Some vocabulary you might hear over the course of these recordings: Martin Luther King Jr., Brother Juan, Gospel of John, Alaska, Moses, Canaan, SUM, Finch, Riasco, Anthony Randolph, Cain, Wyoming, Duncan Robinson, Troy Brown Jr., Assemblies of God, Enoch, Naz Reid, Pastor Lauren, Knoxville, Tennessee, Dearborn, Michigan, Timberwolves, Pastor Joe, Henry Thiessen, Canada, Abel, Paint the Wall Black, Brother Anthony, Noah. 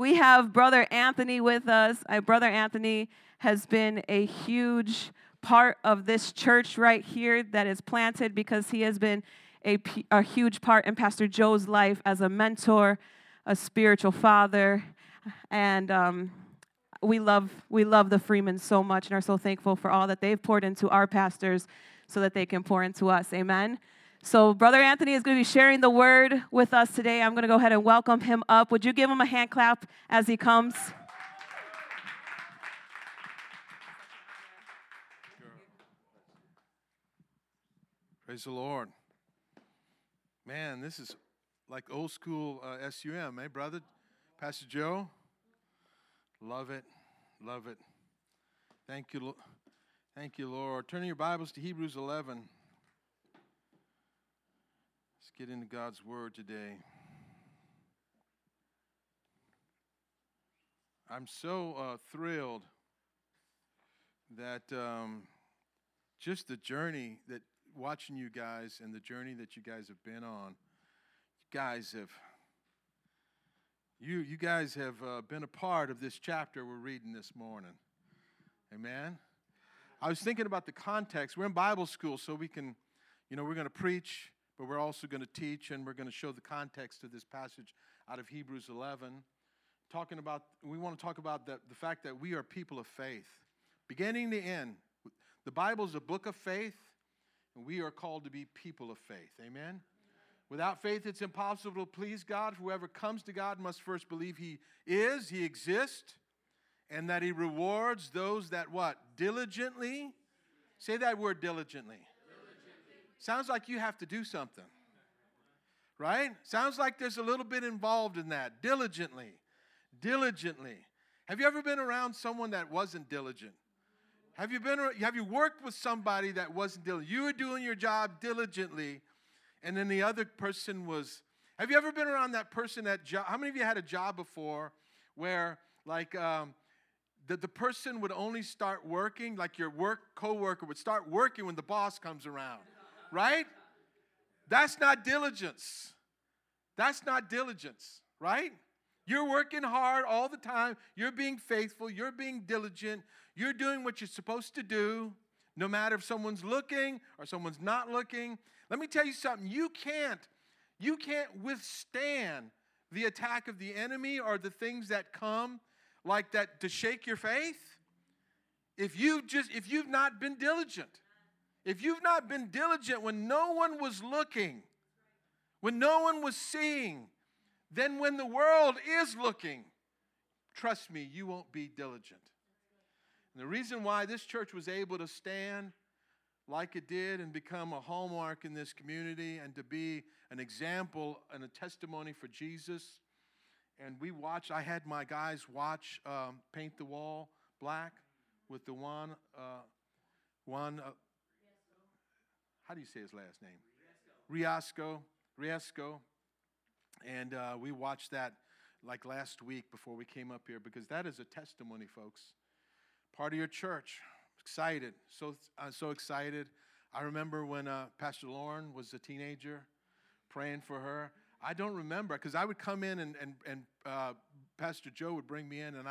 We have Brother Anthony with us. Brother Anthony has been a huge part of this church right here that is planted because he has been a huge part in Pastor Joe's life as a mentor, a spiritual father, and we love the Freeman so much and are so thankful for all that they've poured into our pastors so that they can pour into us. Amen. So Brother Anthony is going to be sharing the word with us today. I'm going to go ahead and welcome him up. Would you give him a hand clap as he comes? Praise the Lord. Man, this is like old school SUM, eh, brother? Pastor Joe? Love it. Love it. Thank you. Thank you, Lord. Turn your Bibles to Hebrews 11. Let's get into God's Word today. I'm so thrilled that just the journey that watching you guys and the journey that you guys have been on, you guys have been a part of this chapter we're reading this morning. Amen. I was thinking about the context. We're in Bible school, so we can, we're going to preach, but we're also going to teach, and we're going to show the context of this passage out of Hebrews 11. We want to talk about the fact that we are people of faith, beginning to end. The Bible is a book of faith. We are called to be people of faith. Amen? Amen? Without faith, it's impossible to please God. Whoever comes to God must first believe He exists, and that He rewards those that what? Diligently? Say that word, diligently. Sounds like you have to do something. Right? Sounds like there's a little bit involved in that. Diligently. Diligently. Have you ever been around someone that wasn't diligent? Have you worked with somebody that wasn't diligent? You were doing your job diligently, and then the other person was. Have you ever been around that person at job? How many of you had a job before where, like, the person would only start working, like your coworker would start working when the boss comes around, right? That's not diligence. That's not diligence, right? You're working hard all the time. You're being faithful. You're being diligent. You're doing what you're supposed to do, no matter if someone's looking or someone's not looking. Let me tell you something. You can't withstand the attack of the enemy or the things that come like that to shake your faith if you've not been diligent. If you've not been diligent when no one was looking, when no one was seeing, then when the world is looking, trust me, you won't be diligent. And the reason why this church was able to stand like it did and become a hallmark in this community and to be an example and a testimony for Jesus, and I had my guys watch Paint the Wall Black with the one, how do you say his last name? Riasco. And we watched that like last week before we came up here, because that is a testimony, folks. Part of your church. Excited. So excited. I remember when Pastor Lauren was a teenager, praying for her. I don't remember, because I would come in and Pastor Joe would bring me in, and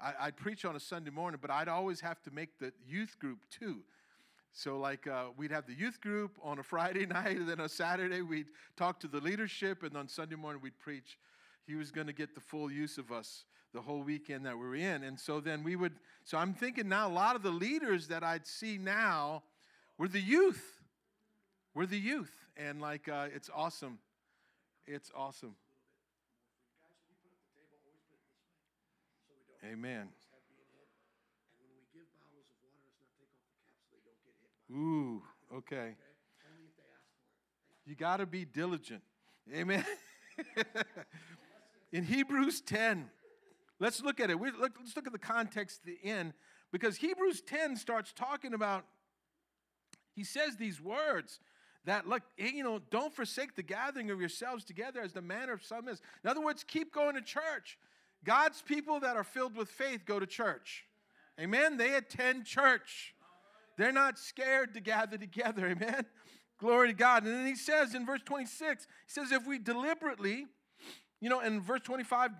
I'd preach on a Sunday morning, but I'd always have to make the youth group too. So like we'd have the youth group on a Friday night, and then on Saturday we'd talk to the leadership, and on Sunday morning we'd preach. He was going to get the full use of us the whole weekend that we were in. And so then so I'm thinking now a lot of the leaders that I'd see now were the youth. And like it's awesome. It's awesome. Amen. Ooh, okay. You got to be diligent. Amen. In Hebrews 10, let's look at it. Let's look at the context at the end, because Hebrews 10 starts talking about, he says these words that, look, don't forsake the gathering of yourselves together as the manner of some is. In other words, keep going to church. God's people that are filled with faith go to church. Amen? They attend church. They're not scared to gather together, amen? Glory to God. And then he says in verse 26, he says, if we deliberately You know, in verse 25,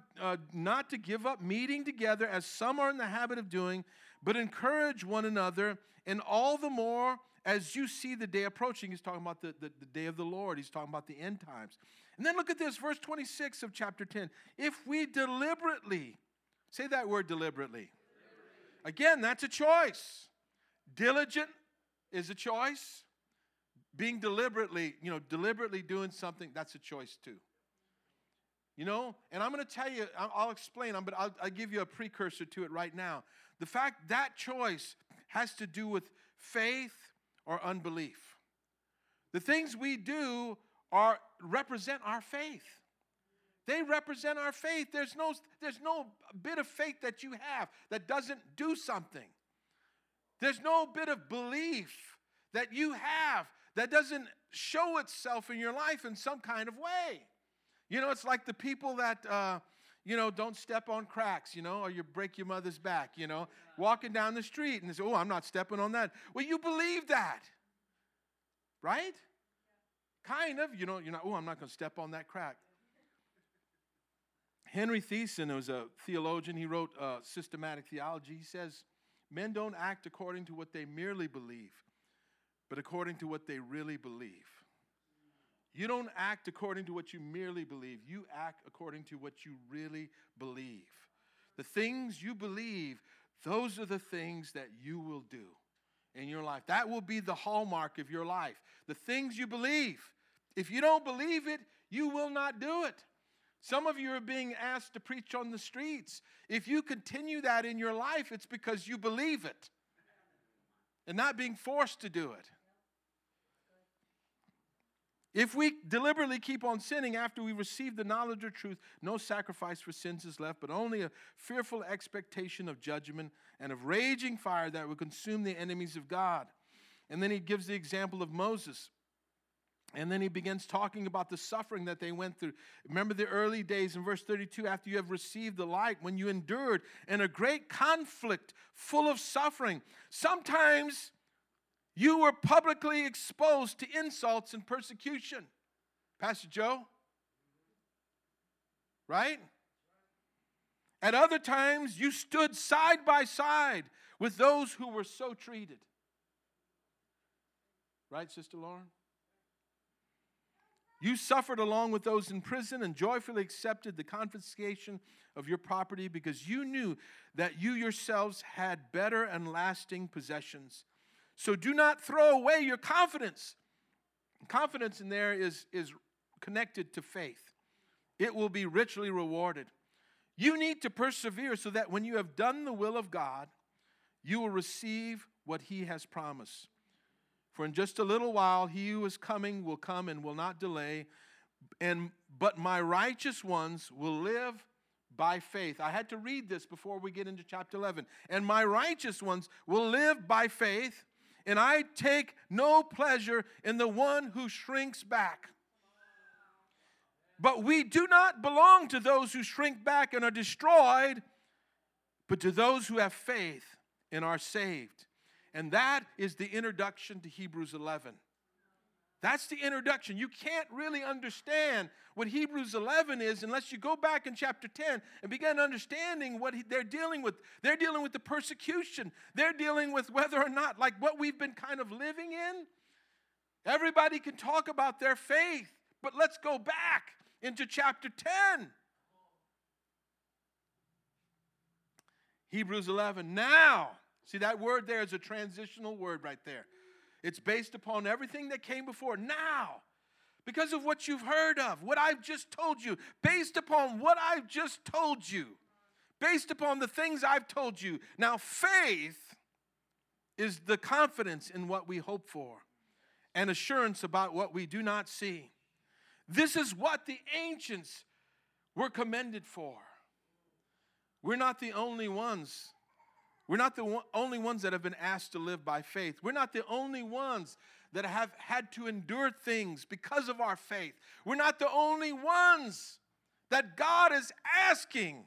not to give up meeting together as some are in the habit of doing, but encourage one another, and all the more as you see the day approaching. He's talking about the day of the Lord. He's talking about the end times. And then look at this, verse 26 of chapter 10. If we deliberately, say that word deliberately. Again, that's a choice. Diligent is a choice. Being deliberately, you know, deliberately doing something, that's a choice too. You know, and I'm going to tell you, I'll explain, but I'll give you a precursor to it right now. The fact that choice has to do with faith or unbelief. The things we do are represent our faith. They represent our faith. There's no bit of faith that you have that doesn't do something. There's no bit of belief that you have that doesn't show itself in your life in some kind of way. You know, it's like the people that, you know, don't step on cracks, you know, or you break your mother's back, you know, walking down the street and they say, oh, I'm not stepping on that. Well, you believe that, right? Kind of, you know, you're not, oh, I'm not going to step on that crack. Henry Thiessen was a theologian. He wrote Systematic Theology. He says, men don't act according to what they merely believe, but according to what they really believe. You don't act according to what you merely believe. You act according to what you really believe. The things you believe, those are the things that you will do in your life. That will be the hallmark of your life. The things you believe. If you don't believe it, you will not do it. Some of you are being asked to preach on the streets. If you continue that in your life, it's because you believe it and not being forced to do it. If we deliberately keep on sinning after we receive the knowledge of truth, no sacrifice for sins is left, but only a fearful expectation of judgment and of raging fire that will consume the enemies of God. And then he gives the example of Moses. And then he begins talking about the suffering that they went through. Remember the early days in verse 32, after you have received the light, when you endured in a great conflict full of suffering. Sometimes you were publicly exposed to insults and persecution. Pastor Joe? Right? At other times, you stood side by side with those who were so treated. Right, Sister Lauren? You suffered along with those in prison and joyfully accepted the confiscation of your property because you knew that you yourselves had better and lasting possessions. So do not throw away your confidence. Confidence in there is connected to faith. It will be richly rewarded. You need to persevere so that when you have done the will of God, you will receive what he has promised. For in just a little while, he who is coming will come and will not delay, but my righteous ones will live by faith. I had to read this before we get into chapter 11. And my righteous ones will live by faith. And I take no pleasure in the one who shrinks back. But we do not belong to those who shrink back and are destroyed, but to those who have faith and are saved. And that is the introduction to Hebrews 11. That's the introduction. You can't really understand what Hebrews 11 is unless you go back in chapter 10 and begin understanding what they're dealing with. They're dealing with the persecution. They're dealing with whether or not, like what we've been kind of living in. Everybody can talk about their faith, but let's go back into chapter 10. Hebrews 11, now. See, that word there is a transitional word right there. It's based upon everything that came before. Now, because of what you've heard of, what I've just told you, based upon what I've just told you, based upon the things I've told you. Now, faith is the confidence in what we hope for and assurance about what we do not see. This is what the ancients were commended for. We're not the only ones. We're not the only ones that have been asked to live by faith. We're not the only ones that have had to endure things because of our faith. We're not the only ones that God is asking,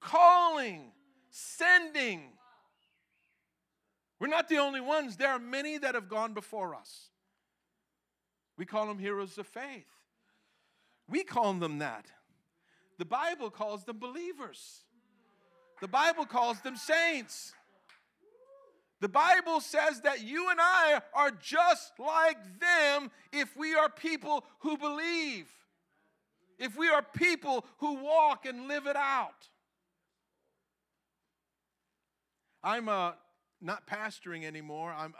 calling, sending. We're not the only ones. There are many that have gone before us. We call them heroes of faith. We call them that. The Bible calls them believers. The Bible calls them saints. The Bible says that you and I are just like them if we are people who believe, if we are people who walk and live it out. I'm not pastoring anymore. I'm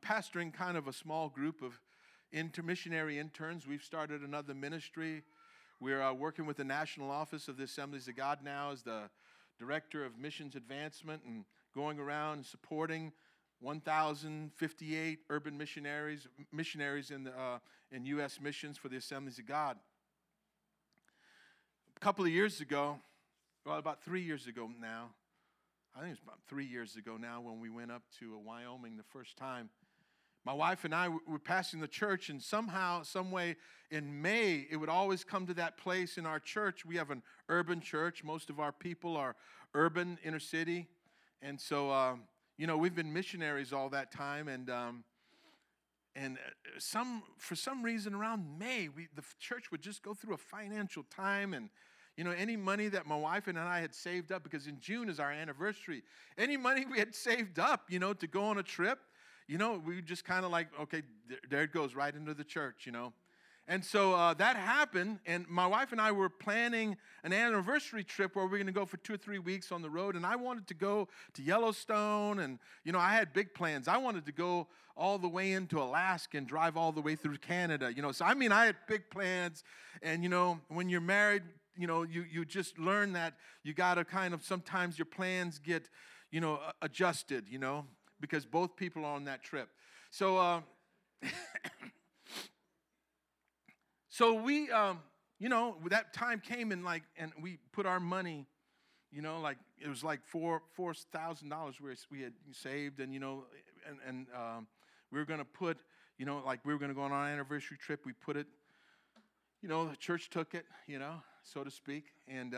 pastoring kind of a small group of missionary interns. We've started another ministry. We're working with the national office of the Assemblies of God now as the director of missions advancement, and going around and supporting 1,058 urban missionaries in U.S. missions for the Assemblies of God. A couple of years ago, well, about 3 years ago now, I think it was about 3 years ago now when we went up to Wyoming the first time, my wife and I were passing the church, and somehow, some way, in May, it would always come to that place in our church. We have an urban church. Most of our people are urban, inner city. And so, we've been missionaries all that time, and for some reason around May, the church would just go through a financial time, and any money that my wife and I had saved up, because in June is our anniversary, any money we had saved up, to go on a trip, we were just kind of like, okay, there it goes, right into the church, And so that happened, and my wife and I were planning an anniversary trip where we were going to go for 2 or 3 weeks on the road, and I wanted to go to Yellowstone, and, I had big plans. I wanted to go all the way into Alaska and drive all the way through Canada, So, I had big plans, and, when you're married, you just learn that you got to kind of sometimes your plans get, adjusted, because both people are on that trip. So... So we, that time came and we put our money, it was like $4,000 we had saved, and we were going to put, we were going to go on our anniversary trip. We put it, the church took it, so to speak, and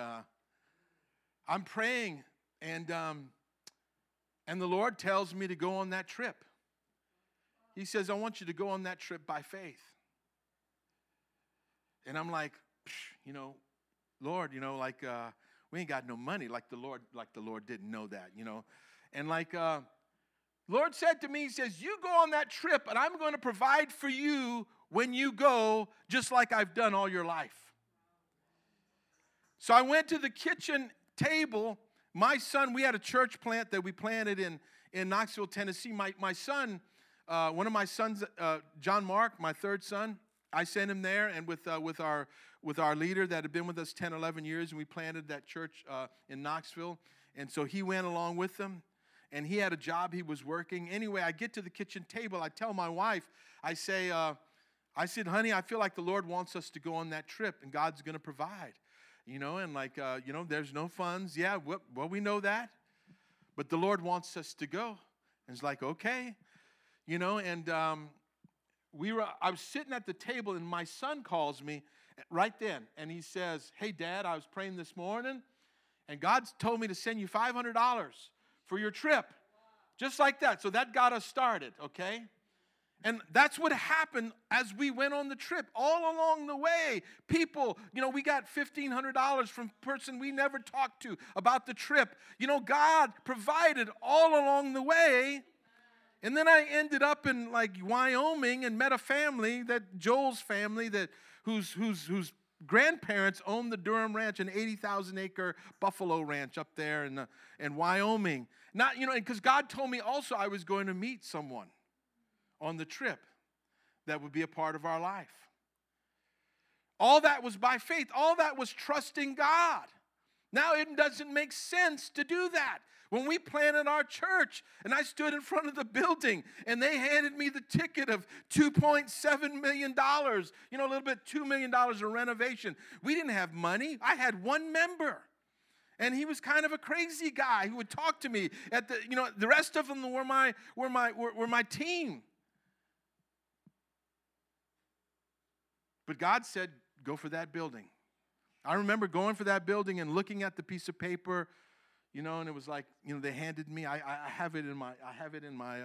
I'm praying, and the Lord tells me to go on that trip. He says, "I want you to go on that trip by faith." And I'm like, Lord, we ain't got no money. Like the Lord didn't know that, And Lord said to me, he says, "You go on that trip, and I'm going to provide for you when you go, just like I've done all your life." So I went to the kitchen table. My son, we had a church plant that we planted in Knoxville, Tennessee. My son, one of my sons, John Mark, my third son, I sent him there, and with our leader that had been with us 10, 11 years, and we planted that church in Knoxville. And so he went along with them, and he had a job he was working. Anyway, I get to the kitchen table. I tell my wife, I said, "Honey, I feel like the Lord wants us to go on that trip, and God's going to provide, there's no funds. Yeah, well, we know that, but the Lord wants us to go." And it's like, okay, I was sitting at the table, and my son calls me right then, and he says, "Hey, Dad, I was praying this morning, and God's told me to send you $500 for your trip." Just like that. So that got us started, okay? And that's what happened as we went on the trip. All along the way, people, we got $1,500 from a person we never talked to about the trip. God provided all along the way. And then I ended up in Wyoming and met a family, that Joel's family, that whose grandparents owned the Durham Ranch, an 80,000 acre buffalo ranch up there in Wyoming. Not because God told me also I was going to meet someone on the trip that would be a part of our life. All that was by faith. All that was trusting God. Now it doesn't make sense to do that. When we planted our church, and I stood in front of the building, and they handed me the ticket of $2.7 million, a little bit, $2 million of renovation. We didn't have money. I had one member, and he was kind of a crazy guy who would talk to me. The rest of them were my team. But God said, "Go for that building." I remember going for that building and looking at the piece of paper. And it was like, they handed me. I have it in my.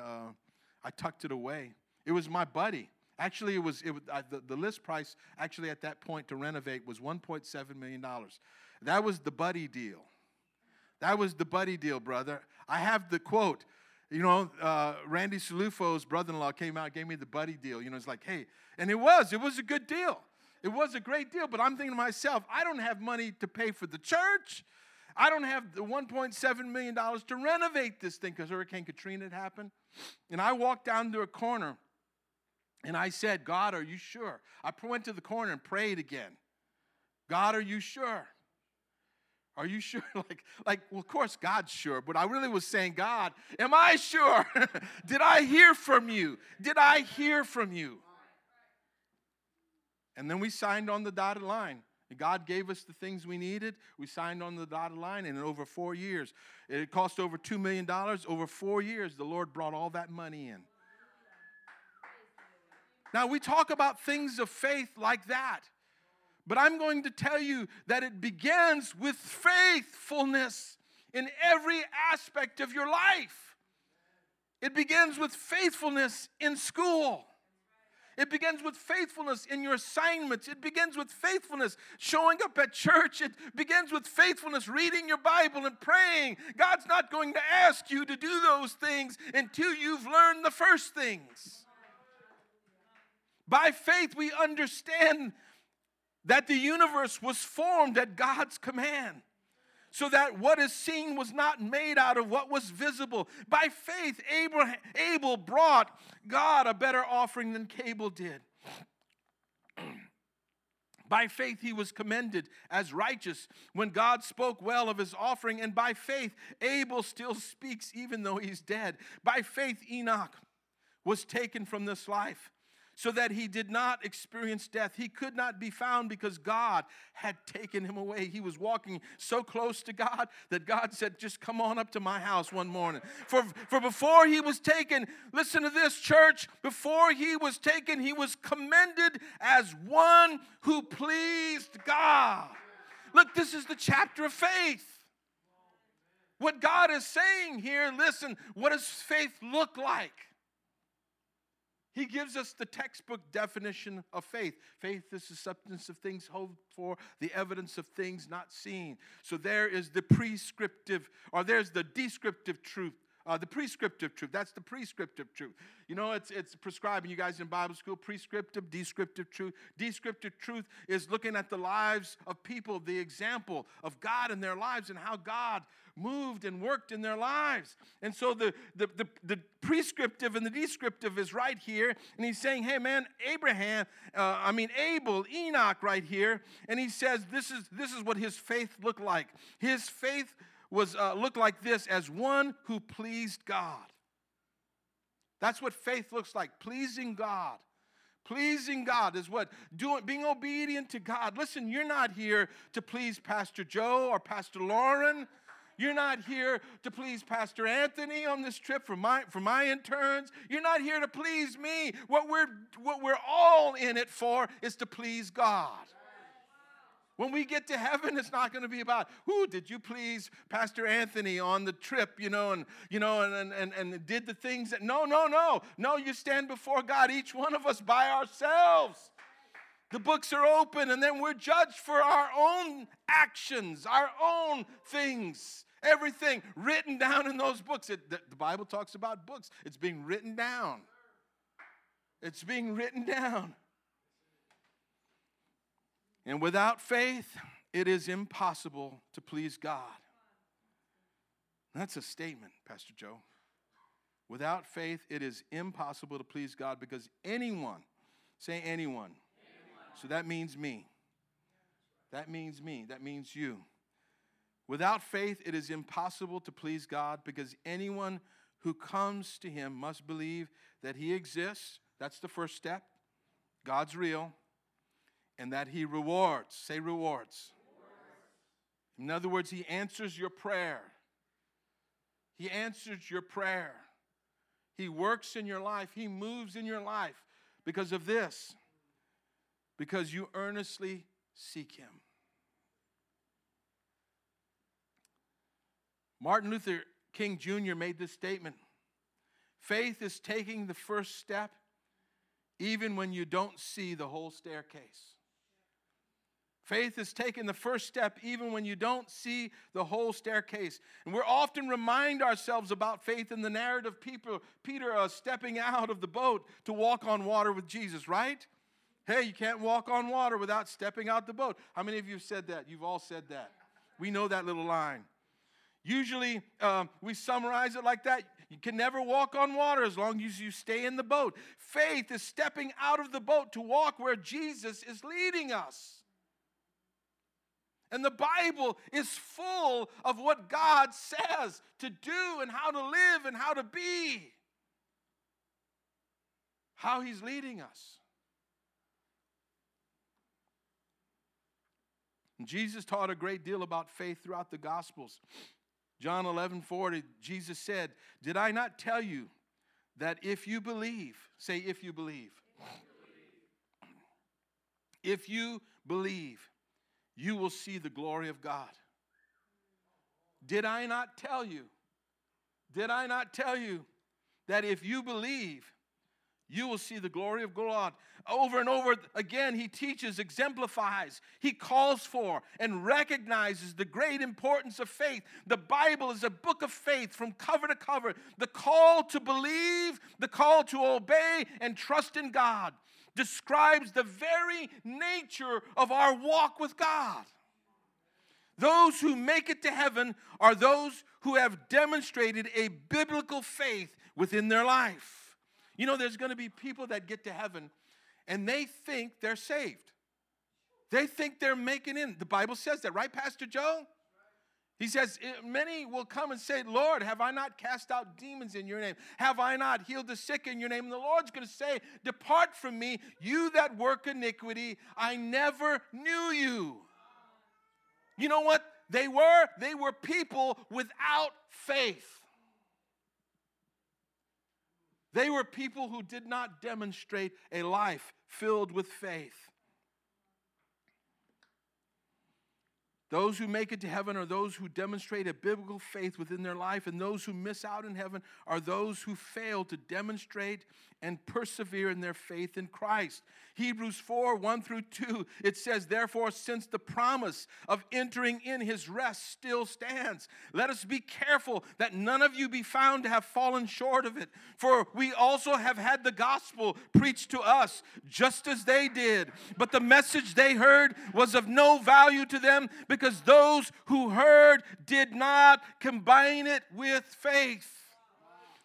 I tucked it away. It was my buddy. Actually, the list price actually at that point to renovate was $1.7 million. That was the buddy deal. That was the buddy deal, brother. I have the quote. You know, Randy Salufo's brother-in-law came out and gave me the buddy deal. You know, it's like, hey, and it was a good deal. It was a great deal, but I'm thinking to myself, I don't have money to pay for the church. I don't have the $1.7 million to renovate this thing because Hurricane Katrina had happened. And I walked down to a corner, and I said, God, are you sure? I went to the corner and prayed again. God, are you sure? Are you sure? Like, well, of course God's sure, but I really was saying, God, am I sure? Did I hear from you? Did I hear from you? And then we signed on the dotted line. God gave us the things we needed. We signed on the dotted line, and in over 4 years, it cost over $2 million. Over 4 years, the Lord brought all that money in. Now, we talk about things of faith like that, but I'm going to tell you that it begins with faithfulness in every aspect of your life. It begins with faithfulness in school. It begins with faithfulness in your assignments. It begins with faithfulness showing up at church. It begins with faithfulness reading your Bible and praying. God's not going to ask you to do those things until you've learned the first things. By faith, we understand that the universe was formed at God's command, so that what is seen was not made out of what was visible. By faith, Abel brought God a better offering than Cain did. By faith, he was commended as righteous when God spoke well of his offering. And by faith, Abel still speaks even though he's dead. By faith, Enoch was taken from this life, so that he did not experience death. He could not be found because God had taken him away. He was walking so close to God that God said, just come on up to my house one morning. For before he was taken, listen to this, church, before he was taken, he was commended as one who pleased God. Look, this is the chapter of faith. What God is saying here, listen, what does faith look like? He gives us the textbook definition of faith. Faith is the substance of things hoped for, the evidence of things not seen. So there is the prescriptive, or there's the descriptive truth. The prescriptive truth. That's the prescriptive truth. You know, it's prescribing. You guys in Bible school, prescriptive, descriptive truth. Descriptive truth is looking at the lives of people, the example of God in their lives and how God moved and worked in their lives. And so the prescriptive and the descriptive is right here. And he's saying, hey, man, Abel, Enoch right here. And he says this is what his faith looked like. His faith looked like this, as one who pleased God. That's what faith looks like, pleasing God. Pleasing God is what? Being obedient to God. Listen, you're not here to please Pastor Joe or Pastor Lauren. You're not here to please Pastor Anthony on this trip for my interns. You're not here to please me. What we're all in it for is to please God. When we get to heaven, it's not going to be about, did you please Pastor Anthony on the trip, and did the things that, no, you stand before God, each one of us by ourselves. The books are open, and then we're judged for our own actions, our own things, everything written down in those books. The Bible talks about books. It's being written down. It's being written down. And without faith, it is impossible to please God. That's a statement, Pastor Joe. Without faith, it is impossible to please God, because anyone, say anyone. So that means me. That means you. Without faith, it is impossible to please God, because anyone who comes to him must believe that he exists. That's the first step. God's real. And that he rewards. Say rewards. In other words, he answers your prayer. He answers your prayer. He works in your life. He moves in your life because of this. Because you earnestly seek him. Martin Luther King Jr. made this statement. Faith is taking the first step even when you don't see the whole staircase. Faith is taking the first step even when you don't see the whole staircase. And we're often remind ourselves about faith in the narrative people, Peter stepping out of the boat to walk on water with Jesus, right? Hey, you can't walk on water without stepping out the boat. How many of you have said that? You've all said that. We know that little line. Usually, we summarize it like that. You can never walk on water as long as you stay in the boat. Faith is stepping out of the boat to walk where Jesus is leading us. And the Bible is full of what God says to do and how to live and how to be. How he's leading us. And Jesus taught a great deal about faith throughout the Gospels. John 11:40, Jesus said, "Did I not tell you that if you believe," say if you believe. If you believe, you will see the glory of God. Did I not tell you? Did I not tell you that if you believe, you will see the glory of God? Over and over again, he teaches, exemplifies, he calls for, and recognizes the great importance of faith. The Bible is a book of faith from cover to cover. The call to believe, the call to obey and trust in God describes the very nature of our walk with God. Those who make it to heaven are those who have demonstrated a biblical faith within their life. You know, there's going to be people that get to heaven, and they think they're saved. They think they're making in. The Bible says that, right, Pastor Joe? He says, many will come and say, "Lord, have I not cast out demons in your name? Have I not healed the sick in your name?" And the Lord's going to say, "Depart from me, you that work iniquity. I never knew you." You know what they were? They were people without faith. They were people who did not demonstrate a life filled with faith. Those who make it to heaven are those who demonstrate a biblical faith within their life, and those who miss out in heaven are those who fail to demonstrate and persevere in their faith in Christ. Hebrews 4:1-2, it says, "Therefore, since the promise of entering in his rest still stands, let us be careful that none of you be found to have fallen short of it. For we also have had the gospel preached to us, just as they did. But the message they heard was of no value to them, because those who heard did not combine it with faith."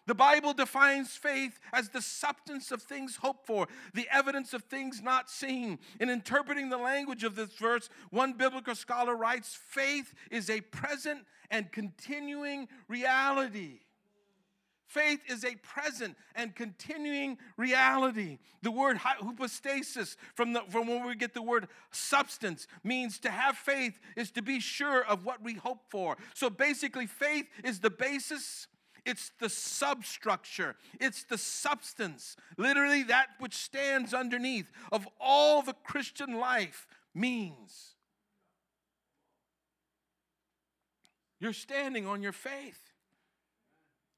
The Bible defines faith as the substance of things hoped for, the evidence of things not seen. In interpreting the language of this verse, one biblical scholar writes, "Faith is a present and continuing reality." Faith is a present and continuing reality. The word hypostasis, from where we get the word substance, means to have faith is to be sure of what we hope for. So basically, faith is the basis, it's the substructure, it's the substance, literally that which stands underneath of all the Christian life means. You're standing on your faith.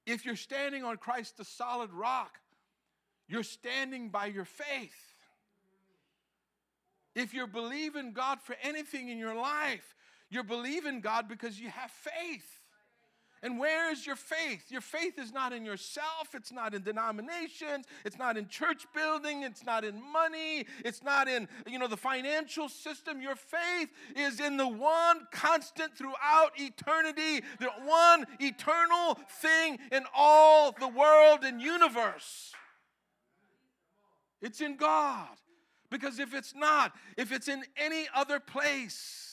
If you're standing on Christ, the solid rock, you're standing by your faith. If you're believing God for anything in your life, you're believing God because you have faith. And where is your faith? Your faith is not in yourself. It's not in denominations. It's not in church building. It's not in money. It's not in, the financial system. Your faith is in the one constant throughout eternity, the one eternal thing in all the world and universe. It's in God. Because if it's not, if it's in any other place,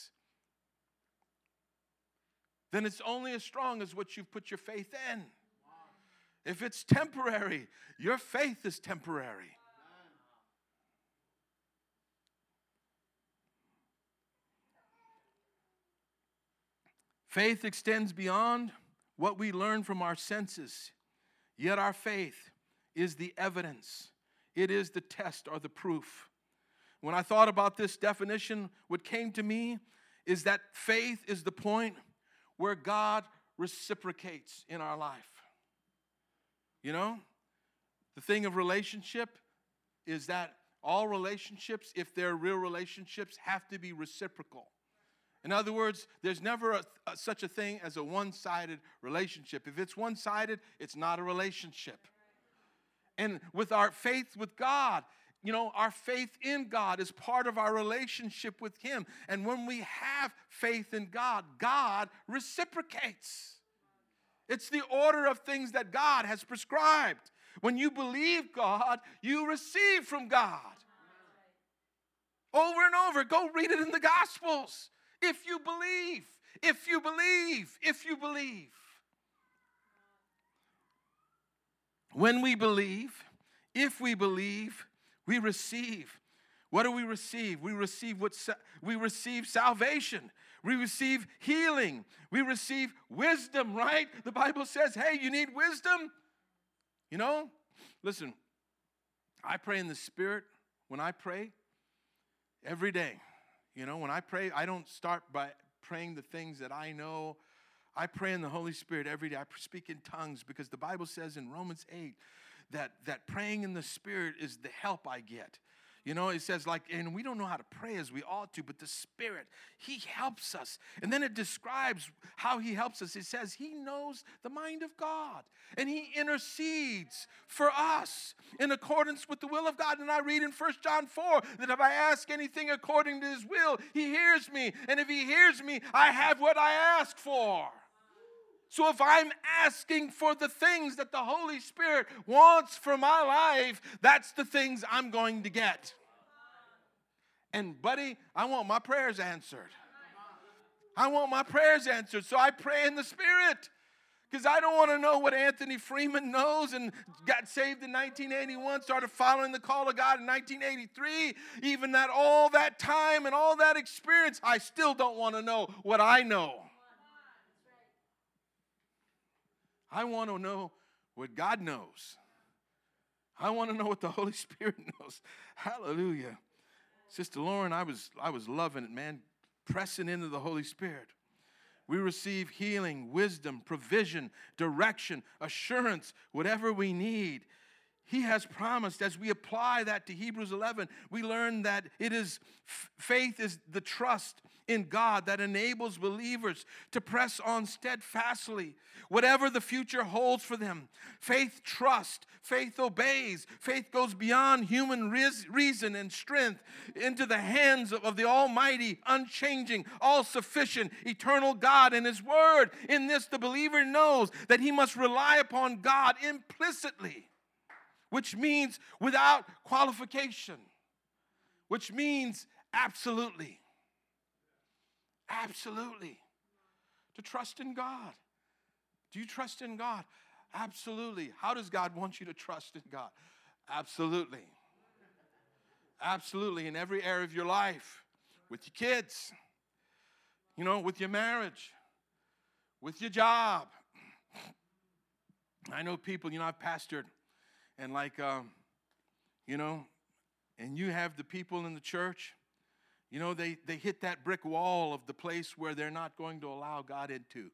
then it's only as strong as what you've put your faith in. If it's temporary, your faith is temporary. Faith extends beyond what we learn from our senses, yet our faith is the evidence. It is the test or the proof. When I thought about this definition, what came to me is that faith is the point where God reciprocates in our life. The thing of relationship is that all relationships, if they're real relationships, have to be reciprocal. In other words, there's never such a thing as a one-sided relationship. If it's one-sided, it's not a relationship. And with our faith with God, you know, our faith in God is part of our relationship with Him. And when we have faith in God, God reciprocates. It's the order of things that God has prescribed. When you believe God, you receive from God. Over and over. Go read it in the Gospels. If you believe, if you believe, if you believe. When we believe, if we believe, we receive. What do we receive? We receive salvation. We receive healing. We receive wisdom, right? The Bible says, hey, you need wisdom? You know, listen, I pray in the Spirit when I pray every day. You know, when I pray, I don't start by praying the things that I know. I pray in the Holy Spirit every day. I speak in tongues because the Bible says in Romans 8 that praying in the Spirit is the help I get. You know, it says like, and we don't know how to pray as we ought to, but the Spirit, He helps us. And then it describes how He helps us. It says He knows the mind of God, and He intercedes for us in accordance with the will of God. And I read in 1 John 4 that if I ask anything according to His will, He hears me. And if He hears me, I have what I ask for. So if I'm asking for the things that the Holy Spirit wants for my life, that's the things I'm going to get. And buddy, I want my prayers answered. I want my prayers answered, so I pray in the Spirit. Because I don't want to know what Anthony Freeman knows and got saved in 1981, started following the call of God in 1983. Even that all that time and all that experience, I still don't want to know what I know. I want to know what God knows. I want to know what the Holy Spirit knows. Hallelujah. Sister Lauren, I was loving it, man, pressing into the Holy Spirit. We receive healing, wisdom, provision, direction, assurance, whatever we need. He has promised. As we apply that to Hebrews 11, we learn that it is faith is the trust in God that enables believers to press on steadfastly whatever the future holds for them. Faith trusts, faith obeys, faith goes beyond human reason and strength into the hands of the almighty, unchanging, all-sufficient, eternal God and His Word. In this, the believer knows that he must rely upon God implicitly, which means without qualification, which means absolutely. Absolutely. To trust in God. Do you trust in God? Absolutely. How does God want you to trust in God? Absolutely. Absolutely. In every area of your life. With your kids. You know, with your marriage. With your job. I know people, you know, I've pastored. And like, you know, and you have the people in the church. You know, they hit that brick wall of the place where they're not going to allow God into.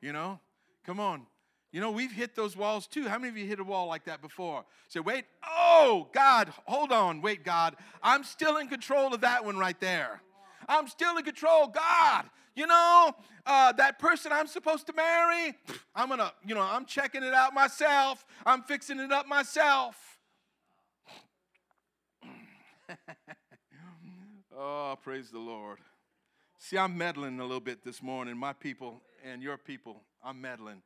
You know? Come on. You know, we've hit those walls too. How many of you hit a wall like that before? Say, wait. Oh, God. Hold on. Wait, God. I'm still in control of that one right there. I'm still in control. God, you know, that person I'm supposed to marry, I'm going to, you know, I'm checking it out myself. I'm fixing it up myself. Oh, praise the Lord. See, I'm meddling a little bit this morning, my people and your people. I'm meddling.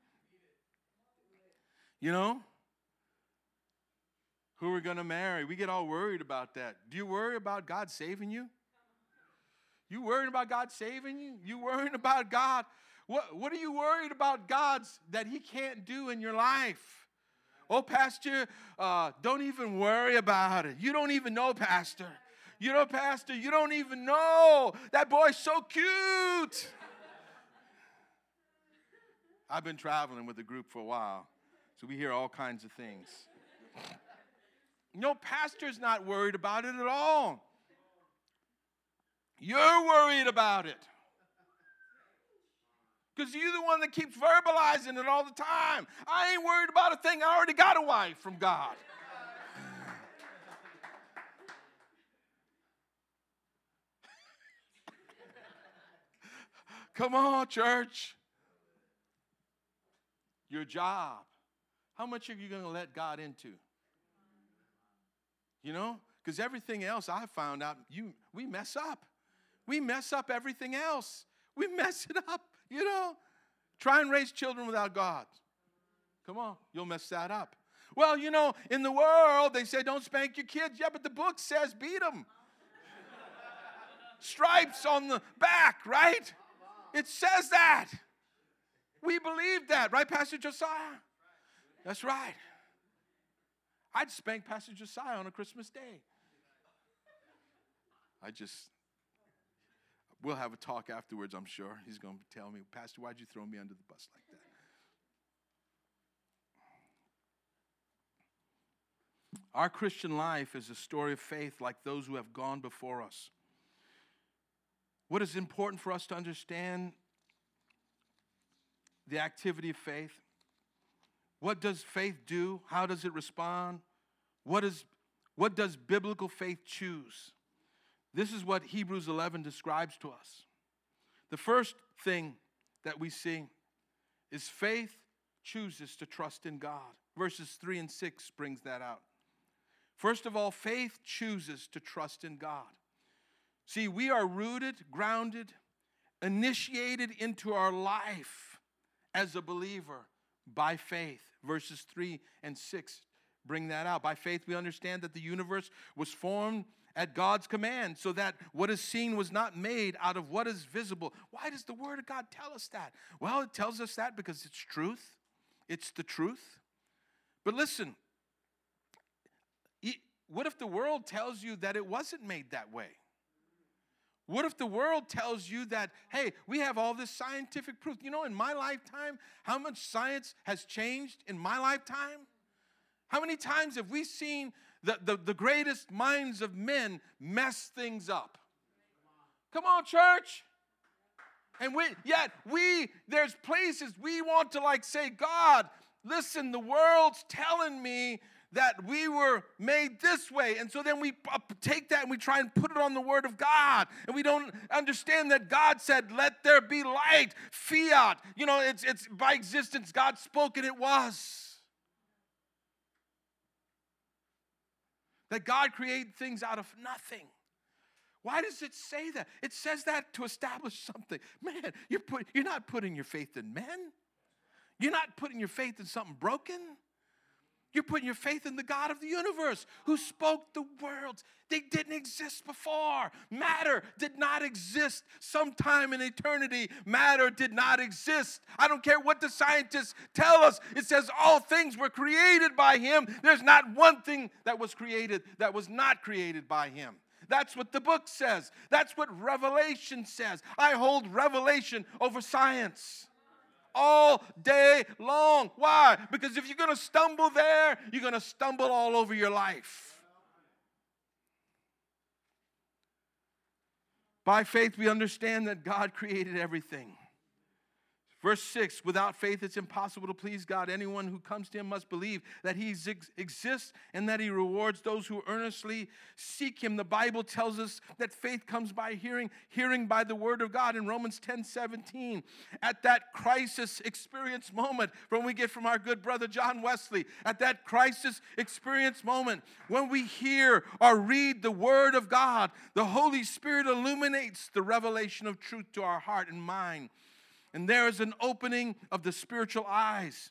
You know, who we're going to marry. We get all worried about that. Do you worry about God saving you? You worried about God saving you? You worrying about God? What are you worried about God's that He can't do in your life? Oh, Pastor, don't even worry about it. You don't even know, Pastor. You know, Pastor, you don't even know. That boy's so cute. I've been traveling with the group for a while, so we hear all kinds of things. No, Pastor's not worried about it at all. You're worried about it. Because you're the one that keeps verbalizing it all the time. I ain't worried about a thing. I already got a wife from God. Come on, church. Your job. How much are you going to let God into? You know? Because everything else I found out, we mess up. We mess up everything else. We mess it up, you know. Try and raise children without God. Come on, you'll mess that up. Well, you know, in the world, they say don't spank your kids. Yeah, but the book says beat them. Stripes on the back, right? It says that. We believe that, right, Pastor Josiah? That's right. I'd spank Pastor Josiah on a Christmas day. We'll have a talk afterwards, I'm sure. He's going to tell me, Pastor, why'd you throw me under the bus like that? Our Christian life is a story of faith like those who have gone before us. What is important for us to understand? The activity of faith. What does faith do? How does it respond? What does biblical faith choose? This is what Hebrews 11 describes to us. The first thing that we see is faith chooses to trust in God. Verses 3 and 6 brings that out. First of all, faith chooses to trust in God. See, we are rooted, grounded, initiated into our life as a believer by faith. Verses 3 and 6 bring that out. By faith, we understand that the universe was formed at God's command, so that what is seen was not made out of what is visible. Why does the Word of God tell us that? Well, it tells us that because it's truth. It's the truth. But listen, what if the world tells you that it wasn't made that way? What if the world tells you that, hey, we have all this scientific proof? You know, in my lifetime, how much science has changed in my lifetime? How many times have we seen the greatest minds of men mess things up? Come on, church. And there's places we want to say, God, listen, the world's telling me that we were made this way. And so then we take that and we try and put it on the Word of God. And we don't understand that God said, let there be light, fiat. You know, it's by existence, God spoke and it was. That God created things out of nothing. Why does it say that? It says that to establish something. Man, you're not putting your faith in men. You're not putting your faith in something broken. You're putting your faith in the God of the universe who spoke the worlds. They didn't exist before. Matter did not exist. Sometime in eternity, matter did not exist. I don't care what the scientists tell us. It says all things were created by Him. There's not one thing that was created that was not created by Him. That's what the book says. That's what Revelation says. I hold Revelation over science. All day long. Why? Because if you're going to stumble there, you're going to stumble all over your life. By faith, we understand that God created everything. Verse 6, without faith, it's impossible to please God. Anyone who comes to Him must believe that He exists and that He rewards those who earnestly seek Him. The Bible tells us that faith comes by hearing, hearing by the Word of God. In Romans 10:17, at that crisis experience moment when we get from our good brother John Wesley, at that crisis experience moment when we hear or read the Word of God, the Holy Spirit illuminates the revelation of truth to our heart and mind. And there is an opening of the spiritual eyes,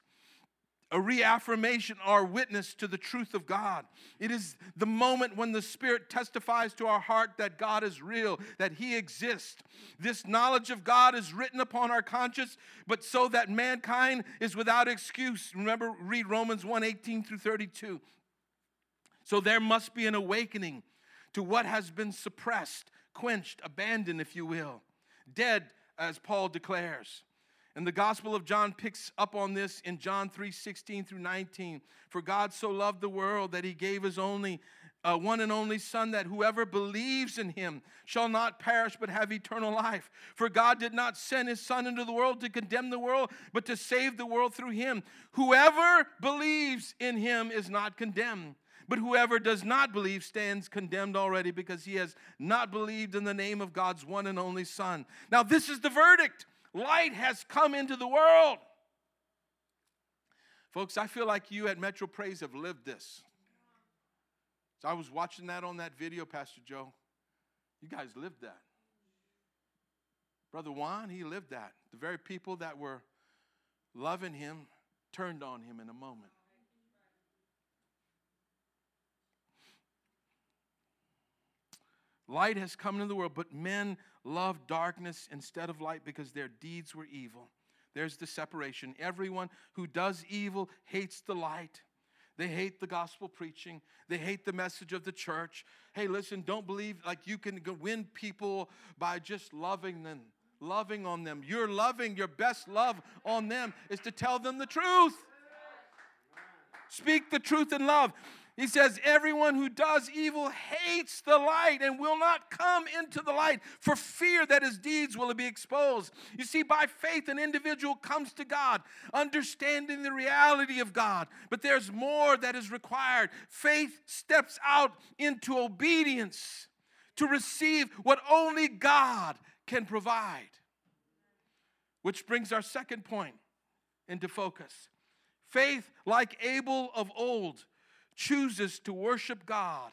a reaffirmation or witness to the truth of God. It is the moment when the Spirit testifies to our heart that God is real, that He exists. This knowledge of God is written upon our conscience, but so that mankind is without excuse. Remember, read Romans 1:18 through 32. So there must be an awakening to what has been suppressed, quenched, abandoned, if you will, dead, as Paul declares. And the Gospel of John picks up on this in John 3:16 through 19. For God so loved the world that He gave His one and only Son, that whoever believes in Him shall not perish but have eternal life. For God did not send His Son into the world to condemn the world, but to save the world through Him. Whoever believes in Him is not condemned. But whoever does not believe stands condemned already, because he has not believed in the name of God's one and only Son. Now, this is the verdict. Light has come into the world. Folks, I feel like you at Metro Praise have lived this. So I was watching that on that video, Pastor Joe. You guys lived that. Brother Juan, he lived that. The very people that were loving him turned on him in a moment. Light has come into the world, but men love darkness instead of light because their deeds were evil. There's the separation. Everyone who does evil hates the light. They hate the gospel preaching. They hate the message of the church. Hey, listen, don't believe like you can win people by just loving them, loving on them. You're loving, your best love on them is to tell them the truth. Speak the truth in love. He says, everyone who does evil hates the light and will not come into the light for fear that his deeds will be exposed. You see, by faith, an individual comes to God, understanding the reality of God. But there's more that is required. Faith steps out into obedience to receive what only God can provide. Which brings our second point into focus. Faith, like Abel of old, chooses to worship God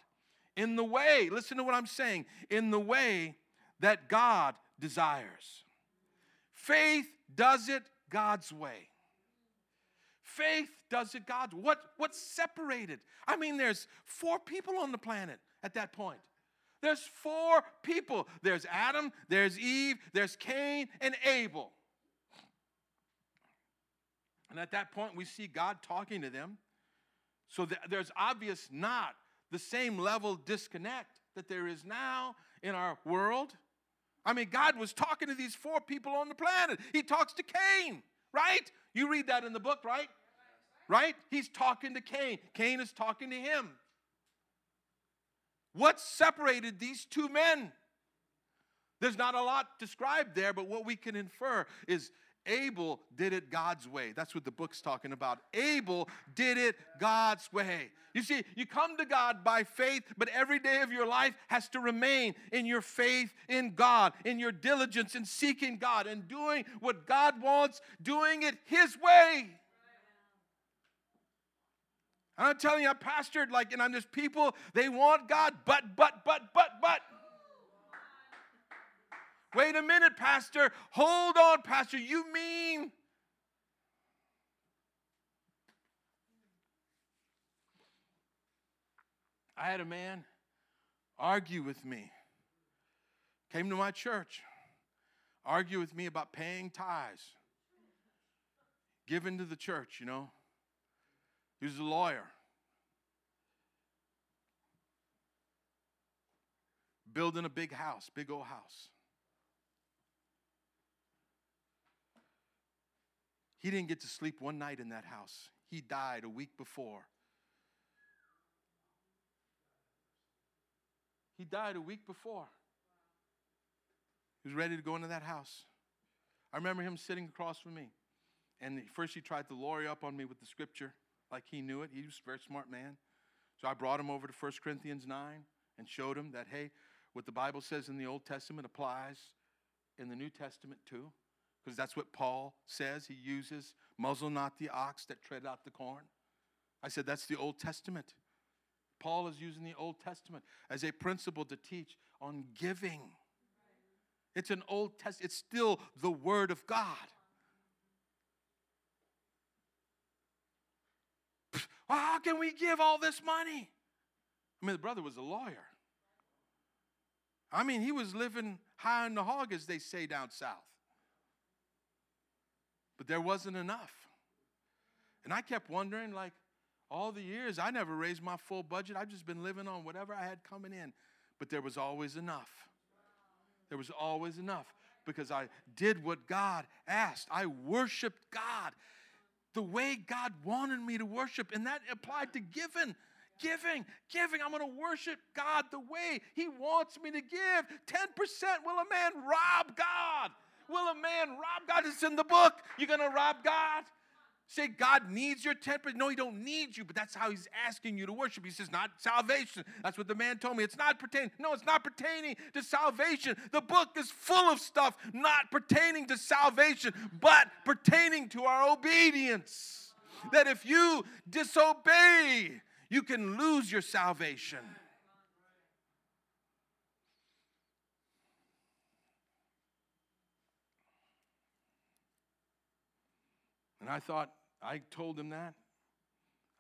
in the way, listen to what I'm saying, in the way that God desires. Faith does it God's way. Faith does it God's way. What's separated? I mean, there's 4 people on the planet at that point. There's 4 people. There's Adam, there's Eve, there's Cain, and Abel. And at that point, we see God talking to them. So there's obvious not the same level of disconnect that there is now in our world. I mean, God was talking to these 4 people on the planet. He talks to Cain, right? You read that in the book, right? Right? He's talking to Cain. Cain is talking to him. What separated these 2 men? There's not a lot described there, but what we can infer is Abel did it God's way. That's what the book's talking about. Abel did it God's way. You see, you come to God by faith, but every day of your life has to remain in your faith in God, in your diligence in seeking God and doing what God wants, doing it His way. I'm telling you, I pastored like, and I'm just people, they want God, but. Wait a minute, Pastor. Hold on, Pastor. You mean? I had a man argue with me. Came to my church. Argue with me about paying tithes. Giving to the church, you know. He was a lawyer. Building a big house, big old house. He didn't get to sleep one night in that house. He died a week before. He was ready to go into that house. I remember him sitting across from me. And first he tried to lawyer up on me with the scripture like he knew it. He was a very smart man. So I brought him over to 1 Corinthians 9 and showed him that, hey, what the Bible says in the Old Testament applies in the New Testament too. Because that's what Paul says. He uses, muzzle not the ox that tread out the corn. I said, that's the Old Testament. Paul is using the Old Testament as a principle to teach on giving. It's an Old Testament. It's still the Word of God. Well, how can we give all this money? I mean, the brother was a lawyer. I mean, he was living high on the hog, as they say down south. But there wasn't enough. And I kept wondering, like, all the years, I never raised my full budget. I've just been living on whatever I had coming in. But there was always enough. There was always enough because I did what God asked. I worshiped God the way God wanted me to worship. And that applied to giving. I'm going to worship God the way He wants me to give. 10%, will a man rob God? Will a man rob God? It's in the book. You're going to rob God? say God needs your 10%. No, he don't need you, but that's how he's asking you to worship. He says, not salvation. That's what the man told me. It's not pertaining. No, it's not pertaining to salvation. The book is full of stuff not pertaining to salvation, but pertaining to our obedience. That if you disobey, you can lose your salvation. And I thought, I told him that.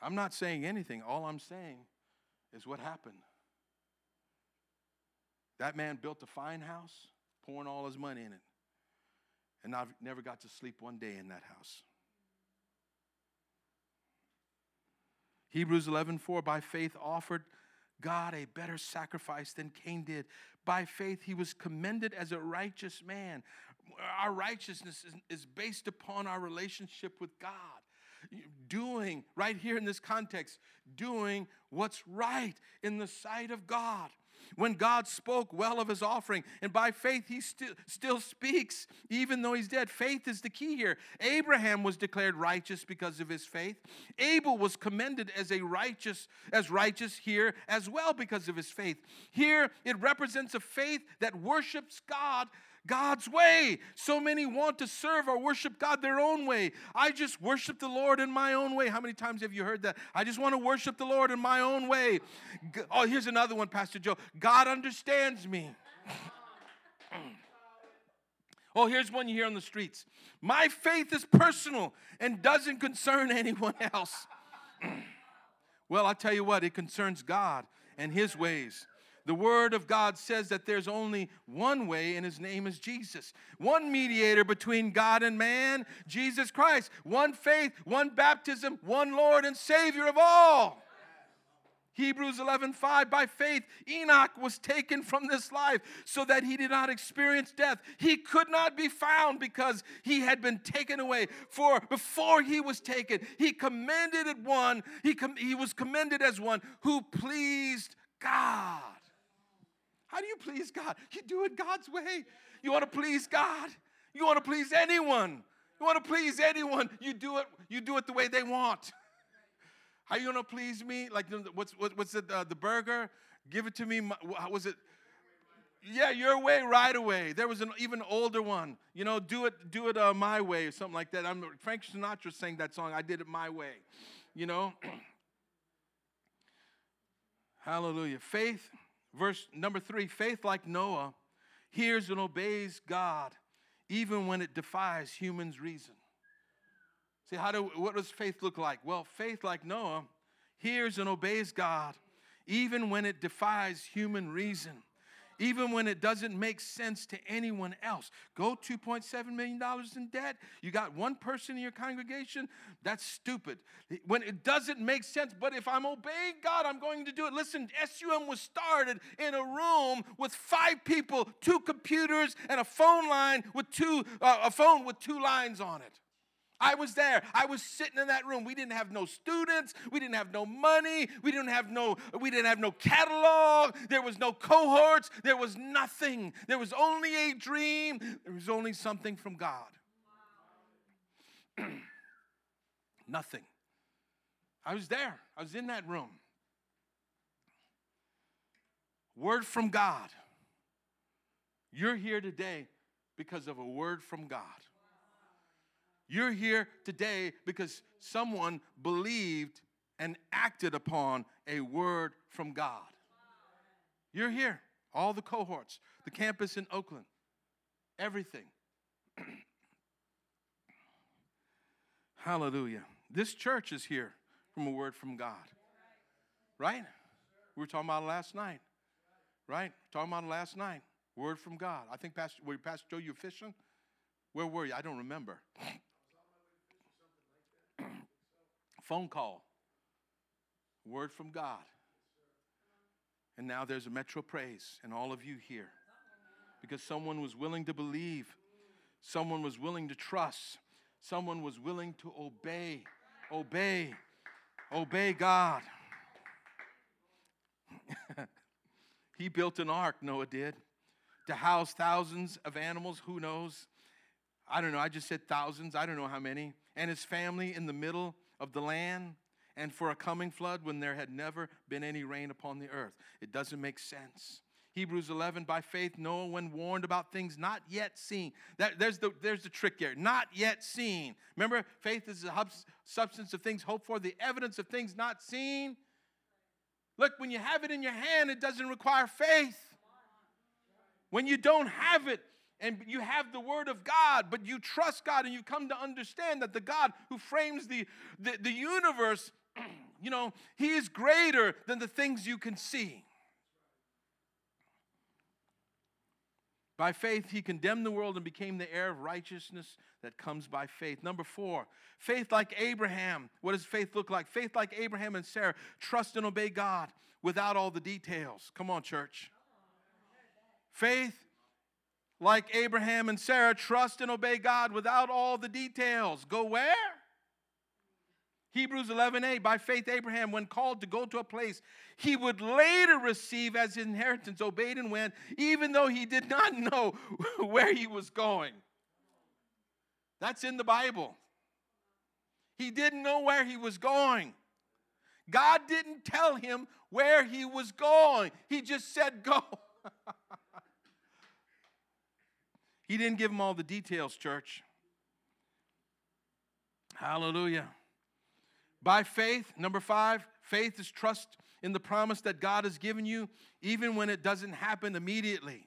I'm not saying anything. All I'm saying is what happened. That man built a fine house, pouring all his money in it. And I've never got to sleep one day in that house. Hebrews 11:4, by faith offered God a better sacrifice than Cain did. By faith he was commended as a righteous man. Our righteousness is based upon our relationship with God. Doing, right here in this context, doing what's right in the sight of God. When God spoke well of his offering, and by faith he still speaks, even though he's dead. Faith is the key here. Abraham was declared righteous because of his faith. Abel was commended as righteous here as well because of his faith. Here it represents a faith that worships God God's way. So many want to serve or worship God their own way. I just worship the Lord in my own way. How many times have you heard that? I just want to worship the Lord in my own way. Oh, here's another one, Pastor Joe. God understands me. Oh, here's one you hear on the streets. My faith is personal and doesn't concern anyone else. Well, I tell you what, it concerns God and his ways. The Word of God says that there's only one way, and his name is Jesus. One mediator between God and man, Jesus Christ. One faith, one baptism, one Lord and Savior of all. Hebrews 11:5, by faith, Enoch was taken from this life so that he did not experience death. He could not be found because he had been taken away. For before he was taken, he was commended as one who pleased God. How do you please God? You do it God's way. You want to please God? You want to please anyone? You want to please anyone? You do it the way they want. How are you going to please me? Like, what's it, the burger? Give it to me. How was it? Yeah, your way, right away. There was an even older one. You know, do it my way or something like that. Frank Sinatra sang that song, I Did It My Way. You know? Hallelujah. Faith. Verse number 3, faith like Noah hears and obeys God even when it defies human's reason. See, what does faith look like? Well, faith like Noah hears and obeys God even when it defies human reason, even when it doesn't make sense to anyone else. Go $2.7 million in debt. You got one person in your congregation? That's stupid. When it doesn't make sense, but if I'm obeying God, I'm going to do it. Listen, SUM was started in a room with 5 people, 2 computers, and a phone with 2 lines on it. I was there. I was sitting in that room. We didn't have no students. We didn't have no money. We didn't have no catalog. There was no cohorts. There was nothing. There was only a dream. There was only something from God. Wow. Nothing. I was there. I was in that room. Word from God. You're here today because of a word from God. You're here today because someone believed and acted upon a word from God. You're here. All the cohorts, the campus in Oakland, everything. Hallelujah. This church is here from a word from God. Right? We were talking about it last night. Right? Word from God. I think, Pastor Joe, you were fishing? Where were you? I don't remember. Phone call, word from God. And now there's a Metro Praise and all of you here because someone was willing to believe, someone was willing to trust, someone was willing to obey God. He built an ark, Noah did, to house thousands of animals, who knows? I don't know, I just said thousands, I don't know how many, and his family in the middle of the land, and for a coming flood when there had never been any rain upon the earth. It doesn't make sense. Hebrews 11, by faith Noah, when warned about things not yet seen. There's the trick here, not yet seen. Remember, faith is the substance of things hoped for, the evidence of things not seen. Look, when you have it in your hand, it doesn't require faith. When you don't have it, and you have the word of God, but you trust God, and you come to understand that the God who frames the universe, you know, he is greater than the things you can see. By faith, he condemned the world and became the heir of righteousness that comes by faith. Number 4, faith like Abraham. What does faith look like? Faith like Abraham and Sarah. Trust and obey God without all the details. Come on, church. Faith like Abraham and Sarah, trust and obey God without all the details. Go where? Hebrews 11:8, by faith Abraham, when called to go to a place he would later receive as his inheritance, obeyed and went, even though he did not know where he was going. That's in the Bible. He didn't know where he was going. God didn't tell him where he was going. He just said, go. He didn't give him all the details, church. Hallelujah. By faith, number 5, faith is trust in the promise that God has given you, even when it doesn't happen immediately.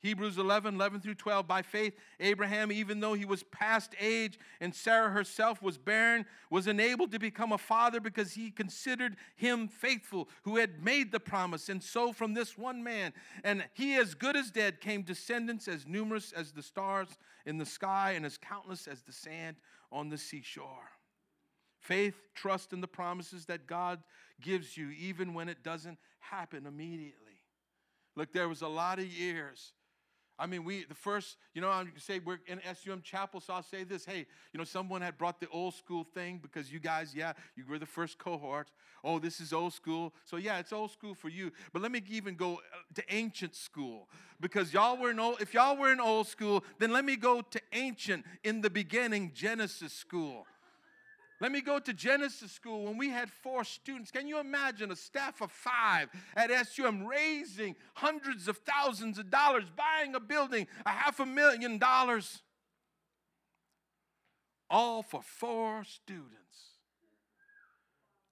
Hebrews 11 through 12, by faith, Abraham, even though he was past age and Sarah herself was barren, was enabled to become a father because he considered him faithful who had made the promise. And so from this one man, and he as good as dead, came descendants as numerous as the stars in the sky and as countless as the sand on the seashore. Faith, trust in the promises that God gives you, even when it doesn't happen immediately. Look, there was a lot of years. I mean, I'm going to say we're in SUM chapel, so I'll say this. Hey, someone had brought the old school thing because you guys, you were the first cohort. Oh, this is old school. So, it's old school for you. But let me even go to ancient school because if y'all were in old school, then let me go to ancient, in the beginning, Genesis school. Let me go to Genesis school when we had 4 students. Can you imagine a staff of 5 at SUM raising hundreds of thousands of dollars, buying a building, $500,000, all for 4 students?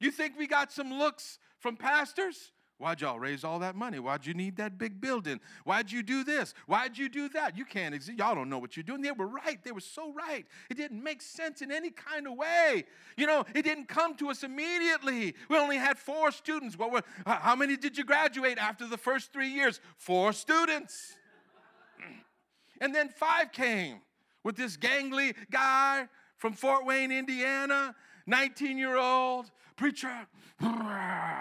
You think we got some looks from pastors? Why'd y'all raise all that money? Why'd you need that big building? Why'd you do this? Why'd you do that? You can't exist. Y'all don't know what you're doing. They were right. They were so right. It didn't make sense in any kind of way. It didn't come to us immediately. We only had 4 students. Well, how many did you graduate after the first 3 years? 4 students. And then 5 came with this gangly guy from Fort Wayne, Indiana, 19-year-old preacher.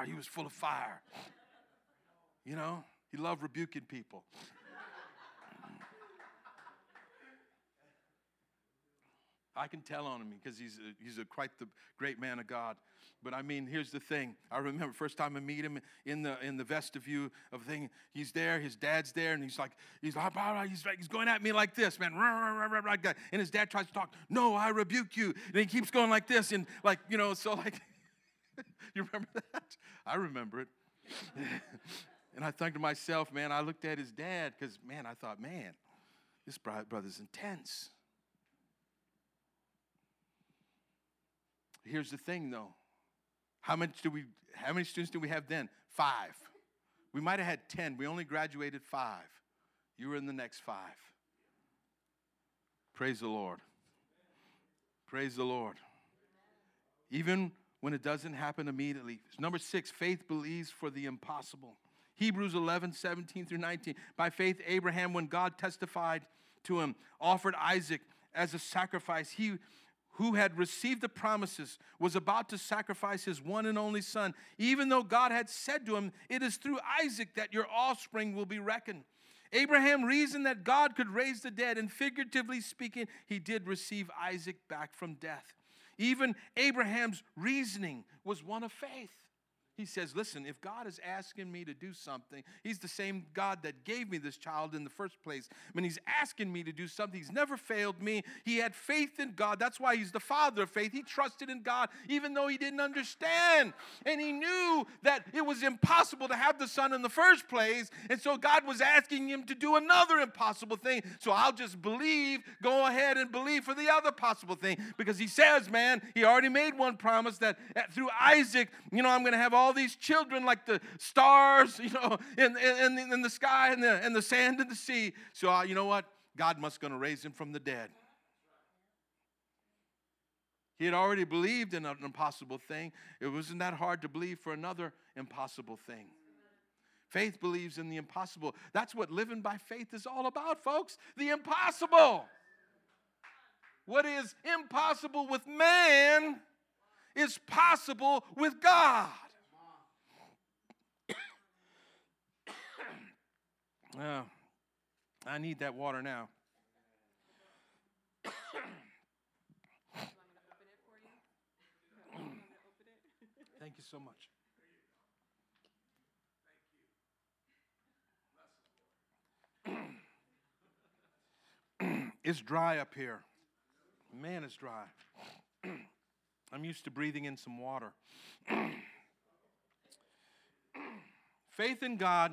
He was full of fire. He loved rebuking people. I can tell on him because he's quite the great man of God. But I mean, here's the thing. I remember first time I meet him in the vestibule of thing. He's there. His dad's there, and he's going at me like this, man, like that. And his dad tries to talk. No, I rebuke you. And he keeps going like this, and you remember that? I remember it. And I think to myself, man, I looked at his dad because, man, I thought, man, this brother's intense. Here's the thing, though. How many students did we have then? 5. We might have had 10. We only graduated 5. You were in the next 5. Praise the Lord. Praise the Lord. Even when it doesn't happen immediately. Number 6, faith believes for the impossible. Hebrews 11:17 through 19. By faith, Abraham, when God testified to him, offered Isaac as a sacrifice. He who had received the promises, was about to sacrifice his one and only son, even though God had said to him, it is through Isaac that your offspring will be reckoned. Abraham reasoned that God could raise the dead, and figuratively speaking, he did receive Isaac back from death. Even Abraham's reasoning was one of faith. He says, listen, if God is asking me to do something, he's the same God that gave me this child in the first place. When he's asking me to do something, he's never failed me. He had faith in God. That's why he's the father of faith. He trusted in God even though he didn't understand. And he knew that it was impossible to have the son in the first place. And so God was asking him to do another impossible thing. So I'll just believe, go ahead and believe for the other possible thing. Because he says, man, he already made one promise that through Isaac, you know, I'm going to have all these children like the stars, you know, in the sky and the sand and the sea. So you know what? God must going to raise him from the dead. He had already believed in an impossible thing. It wasn't that hard to believe for another impossible thing. Faith believes in the impossible. That's what living by faith is all about, folks. The impossible. What is impossible with man is possible with God. Oh, I need that water now. Thank you so much. It's dry up here. Man, it's dry. I'm used to breathing in some water. Faith in God.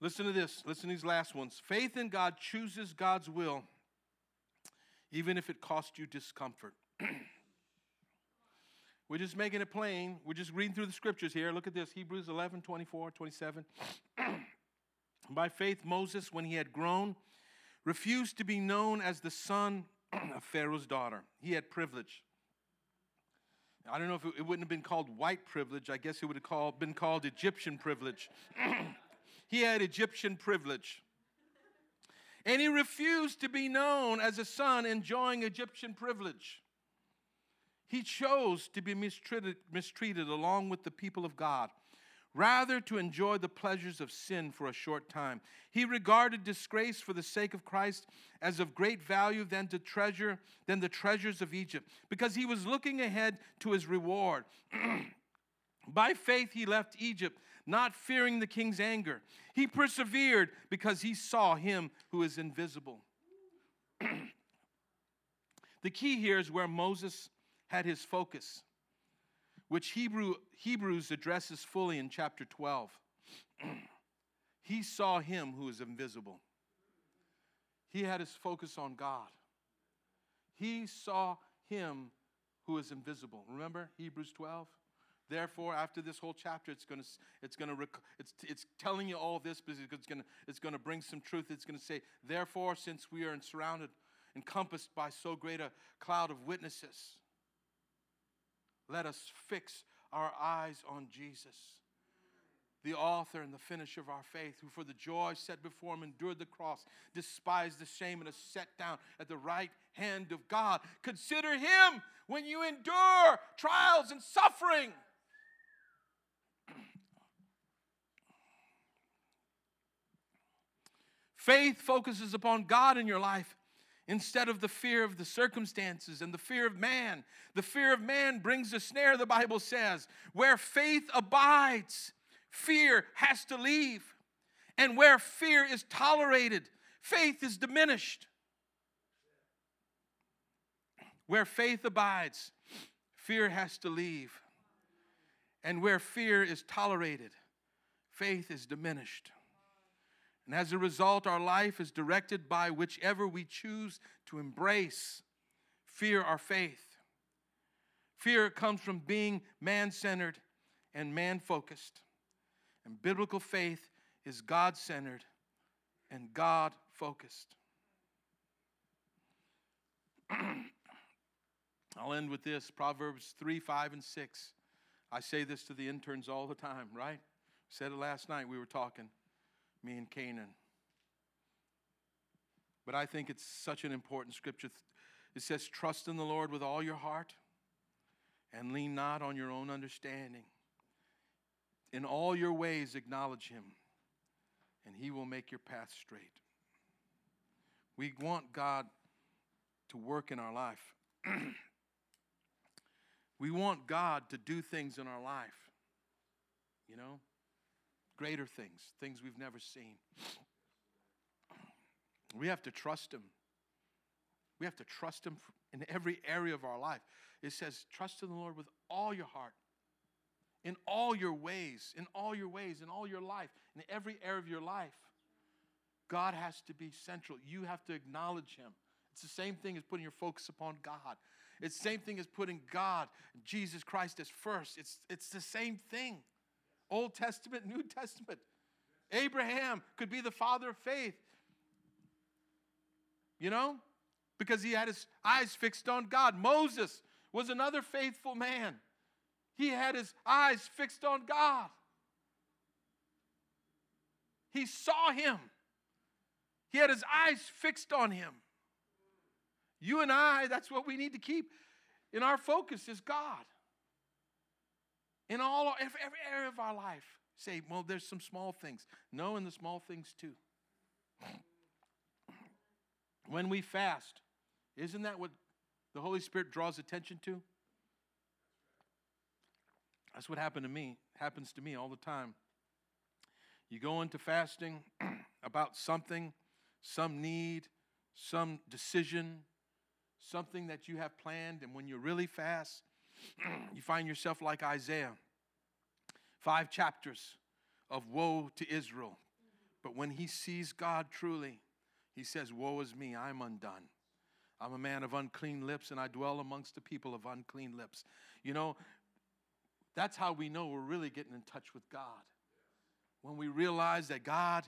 Listen to this. Listen to these last ones. Faith in God chooses God's will, even if it costs you discomfort. We're just making it plain. We're just reading through the scriptures here. Look at this. Hebrews 11, 24, 27. By faith, Moses, when he had grown, refused to be known as the son of Pharaoh's daughter. He had privilege. I don't know if it wouldn't have been called white privilege. I guess it would have been called Egyptian privilege. He had Egyptian privilege. And he refused to be known as a son enjoying Egyptian privilege. He chose to be mistreated along with the people of God, rather to enjoy the pleasures of sin for a short time. He regarded disgrace for the sake of Christ as of great value than the treasures of Egypt, because he was looking ahead to his reward. By faith he left Egypt, not fearing the king's anger. He persevered because he saw him who is invisible. The key here is where Moses had his focus, which Hebrews addresses fully in chapter 12. He saw him who is invisible. He had his focus on God. He saw him who is invisible. Remember Hebrews 12? Therefore, after this whole chapter, it's telling you all this because it's going to bring some truth. It's going to say, therefore, since we are surrounded, encompassed by so great a cloud of witnesses, let us fix our eyes on Jesus, the author and the finisher of our faith, who for the joy set before him endured the cross, despised the shame, and is set down at the right hand of God. Consider him when you endure trials and suffering. Faith focuses upon God in your life, instead of the fear of the circumstances and the fear of man. The fear of man brings a snare, the Bible says. Where faith abides, fear has to leave. And where fear is tolerated, faith is diminished. Where faith abides, fear has to leave. And where fear is tolerated, faith is diminished. And as a result, our life is directed by whichever we choose to embrace, fear or faith. Fear comes from being man-centered and man-focused. And biblical faith is God-centered and God-focused. I'll end with this, Proverbs 3, 5, and 6. I say this to the interns all the time, right? Said it last night, we were talking. Me and Canaan. But I think it's such an important scripture. It says, trust in the Lord with all your heart and lean not on your own understanding. In all your ways acknowledge him, and he will make your path straight. We want God to work in our life. We want God to do things in our life. you know? Greater things, things we've never seen. We have to trust him. We have to trust him in every area of our life. It says, trust in the Lord with all your heart, in all your ways, in all your ways, in all your life, in every area of your life. God has to be central. You have to acknowledge him. It's the same thing as putting your focus upon God. It's the same thing as putting God, Jesus Christ, as first. It's the same thing. Old Testament, New Testament. Abraham could be the father of faith. You know? Because he had his eyes fixed on God. Moses was another faithful man. He had his eyes fixed on God. He saw him. He had his eyes fixed on him. You and I, that's what we need to keep in our focus is God. In all every area of our life. Say, well, there's some small things. No, in the small things too. When we fast, isn't that what the Holy Spirit draws attention to? That's what happened to me. Happens to me all the time. You go into fasting about something, some need, some decision, something that you have planned, and when you really fast, you find yourself like Isaiah. 5 chapters of woe to Israel. But when he sees God truly, he says, woe is me, I'm undone. I'm a man of unclean lips, and I dwell amongst the people of unclean lips. You know, that's how we know we're really getting in touch with God. When we realize that God,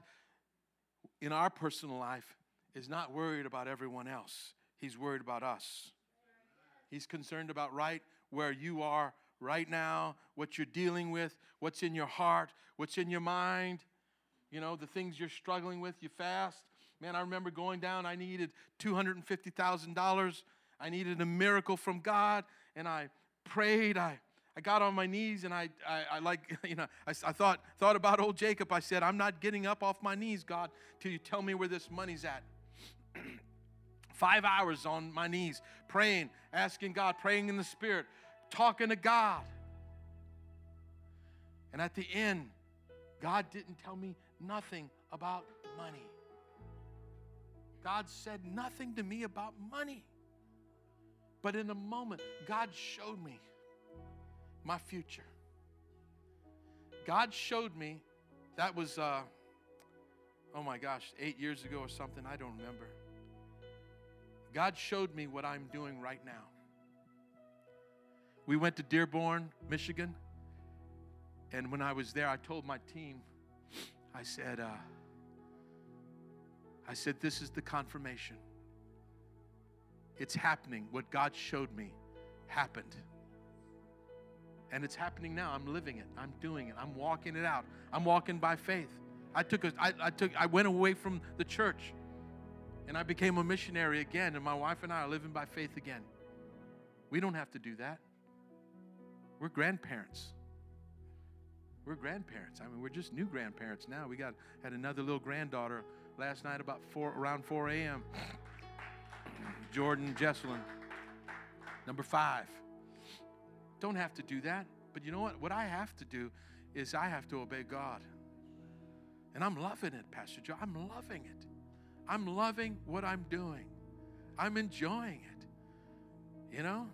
in our personal life, is not worried about everyone else. He's worried about us. He's concerned about right where you are right now, what you're dealing with, what's in your heart, what's in your mind, you know, the things you're struggling with. You fast. Man, I remember going down, I needed $250,000. I needed a miracle from God, and I prayed. I got on my knees, and I thought about old Jacob. I said, I'm not getting up off my knees, God, till you tell me where this money's at. 5 hours on my knees, praying, asking God, praying in the Spirit, talking to God. And at the end, God didn't tell me nothing about money. God said nothing to me about money. But in a moment, God showed me my future. God showed me, that was, 8 years ago or something, I don't remember. God showed me what I'm doing right now. We went to Dearborn, Michigan, and when I was there, I told my team, I said, this is the confirmation. It's happening. What God showed me happened. And it's happening now. I'm living it. I'm doing it. I'm walking it out. I'm walking by faith. I went away from the church, and I became a missionary again, and my wife and I are living by faith again. We don't have to do that. We're grandparents. I mean, we're just new grandparents now. We had another little granddaughter last night about around 4 a.m. Jordan Jesselyn, number 5. Don't have to do that. But you know what? What I have to do is I have to obey God. And I'm loving it, Pastor Joe. I'm loving it. I'm loving what I'm doing. I'm enjoying it. You know?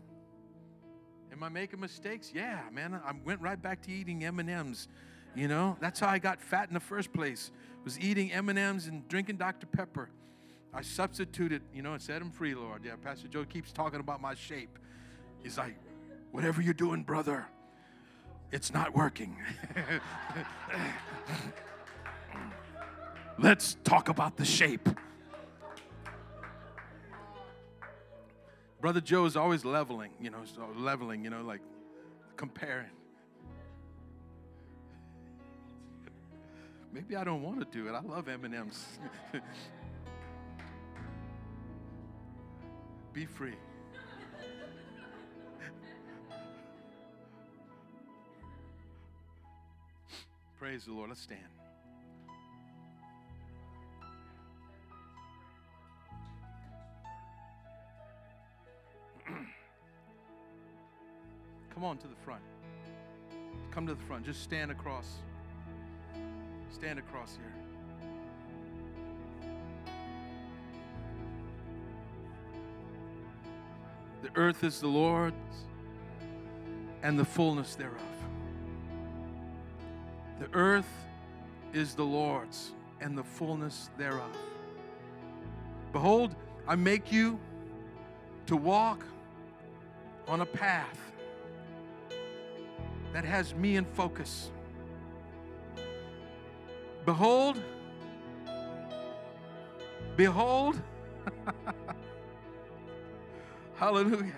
Am I making mistakes? Yeah, man. I went right back to eating M&Ms. You know? That's how I got fat in the first place. Was eating M&Ms and drinking Dr. Pepper. I substituted, you know, and set him free, Lord. Yeah, Pastor Joe keeps talking about my shape. He's like, whatever you're doing, brother, it's not working. Let's talk about the shape. Brother Joe is always leveling, like comparing. Maybe I don't want to do it. I love M&Ms. Be free. Praise the Lord. Let's stand. Come on to the front. Come to the front. Just stand across. Stand across here. The earth is the Lord's and the fullness thereof. The earth is the Lord's and the fullness thereof. Behold, I make you to walk on a path that has me in focus. Behold, hallelujah.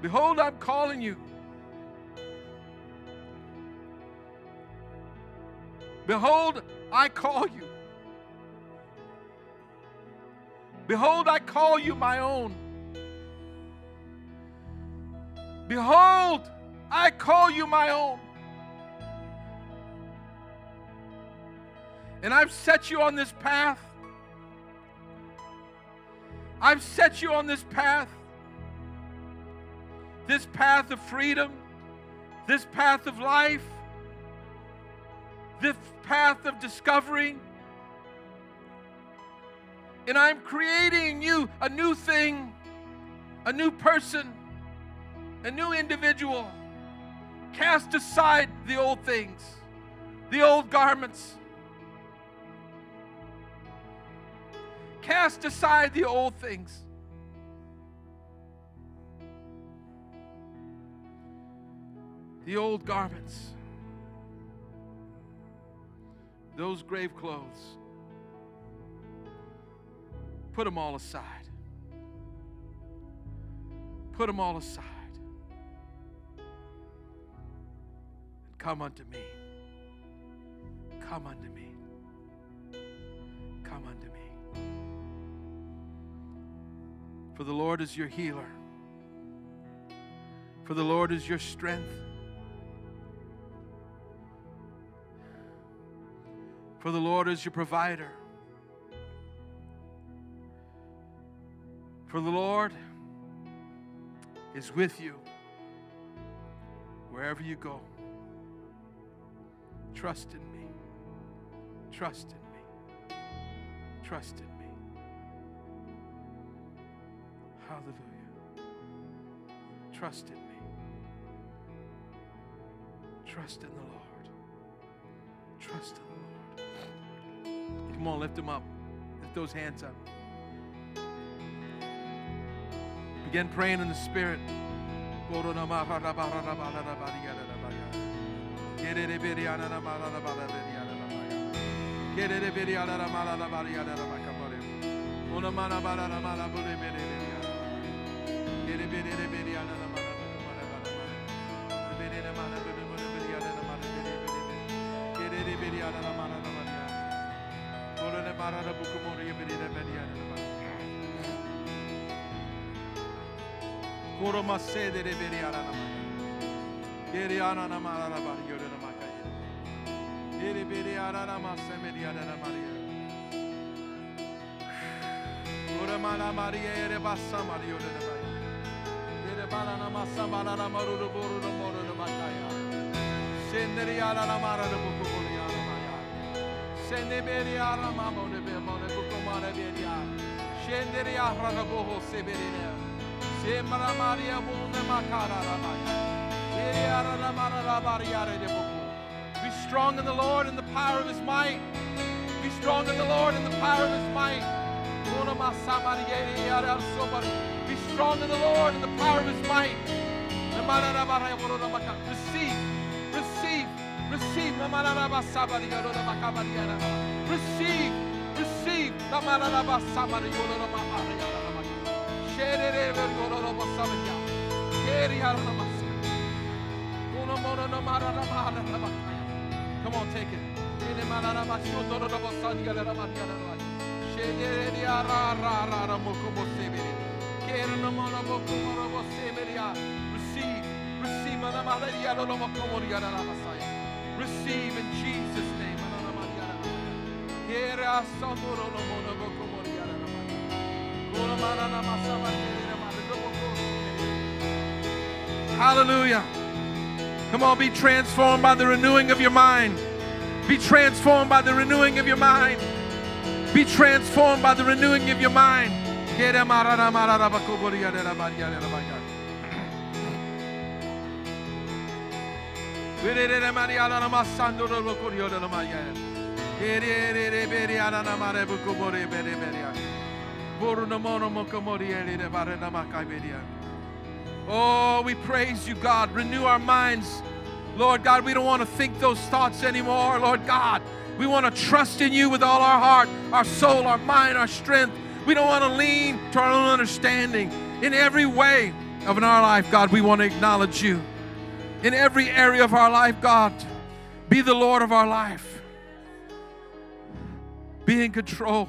Behold, I'm calling you. Behold, I call you. Behold, I call you my own. Behold, I call you my own. And I've set you on this path. I've set you on this path of freedom, this path of life, this path of discovery. And I'm creating you a new thing, a new person, a new individual. Cast aside the old things, the old garments. Cast aside the old things. The old garments. Those grave clothes. Put them all aside. Put them all aside. Come unto me. Come unto me. Come unto me. For the Lord is your healer. For the Lord is your strength. For the Lord is your provider. For the Lord is with you wherever you go. Trust in me. Trust in me. Trust in me. Hallelujah. Trust in me. Trust in the Lord. Trust in the Lord. Come on, lift them up. Lift those hands up. Begin praying in the Spirit. Be strong in the Lord and the power of His might. Be strong in the Lord and the power of His might. Be strong in the Lord and the power of His might. Receive, receive, receive. Receive, receive. Come on, take it. Receive in Jesus' name. Hallelujah. Come on, be transformed by the renewing of your mind. Be transformed by the renewing of your mind. Be transformed by the renewing of your mind. Oh, we praise you, God. Renew our minds. Lord God, we don't want to think those thoughts anymore, Lord God. We want to trust in you with all our heart, our soul, our mind, our strength. We don't want to lean to our own understanding. In every way of our life, God, we want to acknowledge you. In every area of our life, God, be the Lord of our life. Be in control.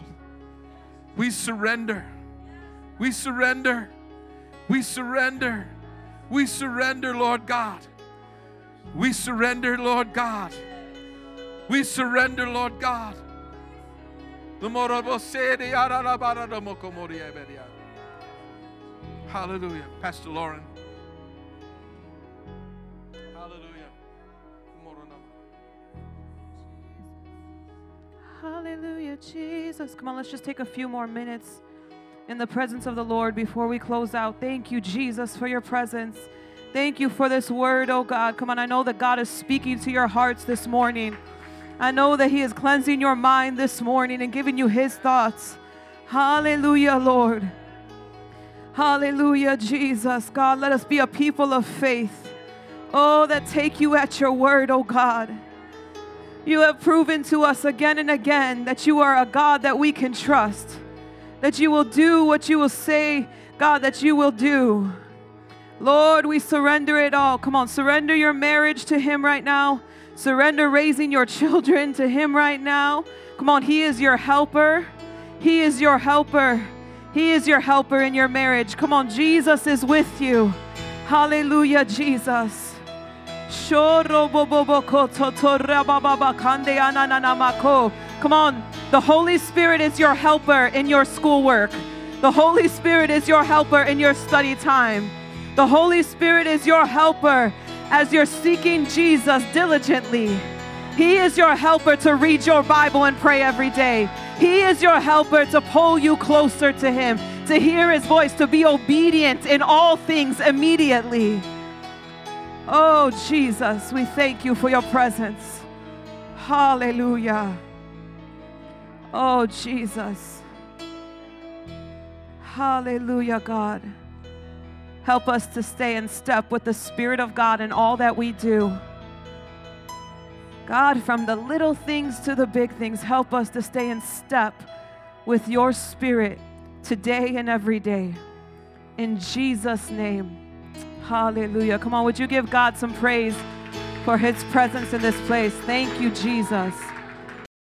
We surrender. We surrender. We surrender. We surrender, Lord God. We surrender, Lord God. We surrender, Lord God. Hallelujah. Pastor Lauren. Hallelujah. Hallelujah, Jesus. Come on, let's just take a few more minutes in the presence of the Lord before we close out. Thank you, Jesus, for your presence. Thank you for this word, oh God. Come on, I know that God is speaking to your hearts this morning. I know that he is cleansing your mind this morning and giving you his thoughts. Hallelujah, Lord. Hallelujah, Jesus. God, let us be a people of faith. Oh, that take you at your word, oh God. You have proven to us again and again that you are a God that we can trust, that you will do what you will say, God, that you will do. Lord, we surrender it all. Come on, surrender your marriage to him right now. Surrender raising your children to him right now. Come on, he is your helper. He is your helper. He is your helper in your marriage. Come on, Jesus is with you. Hallelujah, Jesus. Come on, the Holy Spirit is your helper in your schoolwork. The Holy Spirit is your helper in your study time. The Holy Spirit is your helper as you're seeking Jesus diligently. He is your helper to read your Bible and pray every day. He is your helper to pull you closer to him, to hear his voice, to be obedient in all things immediately. Oh, Jesus, we thank you for your presence. Hallelujah. Oh, Jesus. Hallelujah, God. Help us to stay in step with the Spirit of God in all that we do. God, from the little things to the big things, help us to stay in step with your Spirit today and every day. In Jesus' name. Hallelujah. Come on, would you give God some praise for his presence in this place? Thank you, Jesus.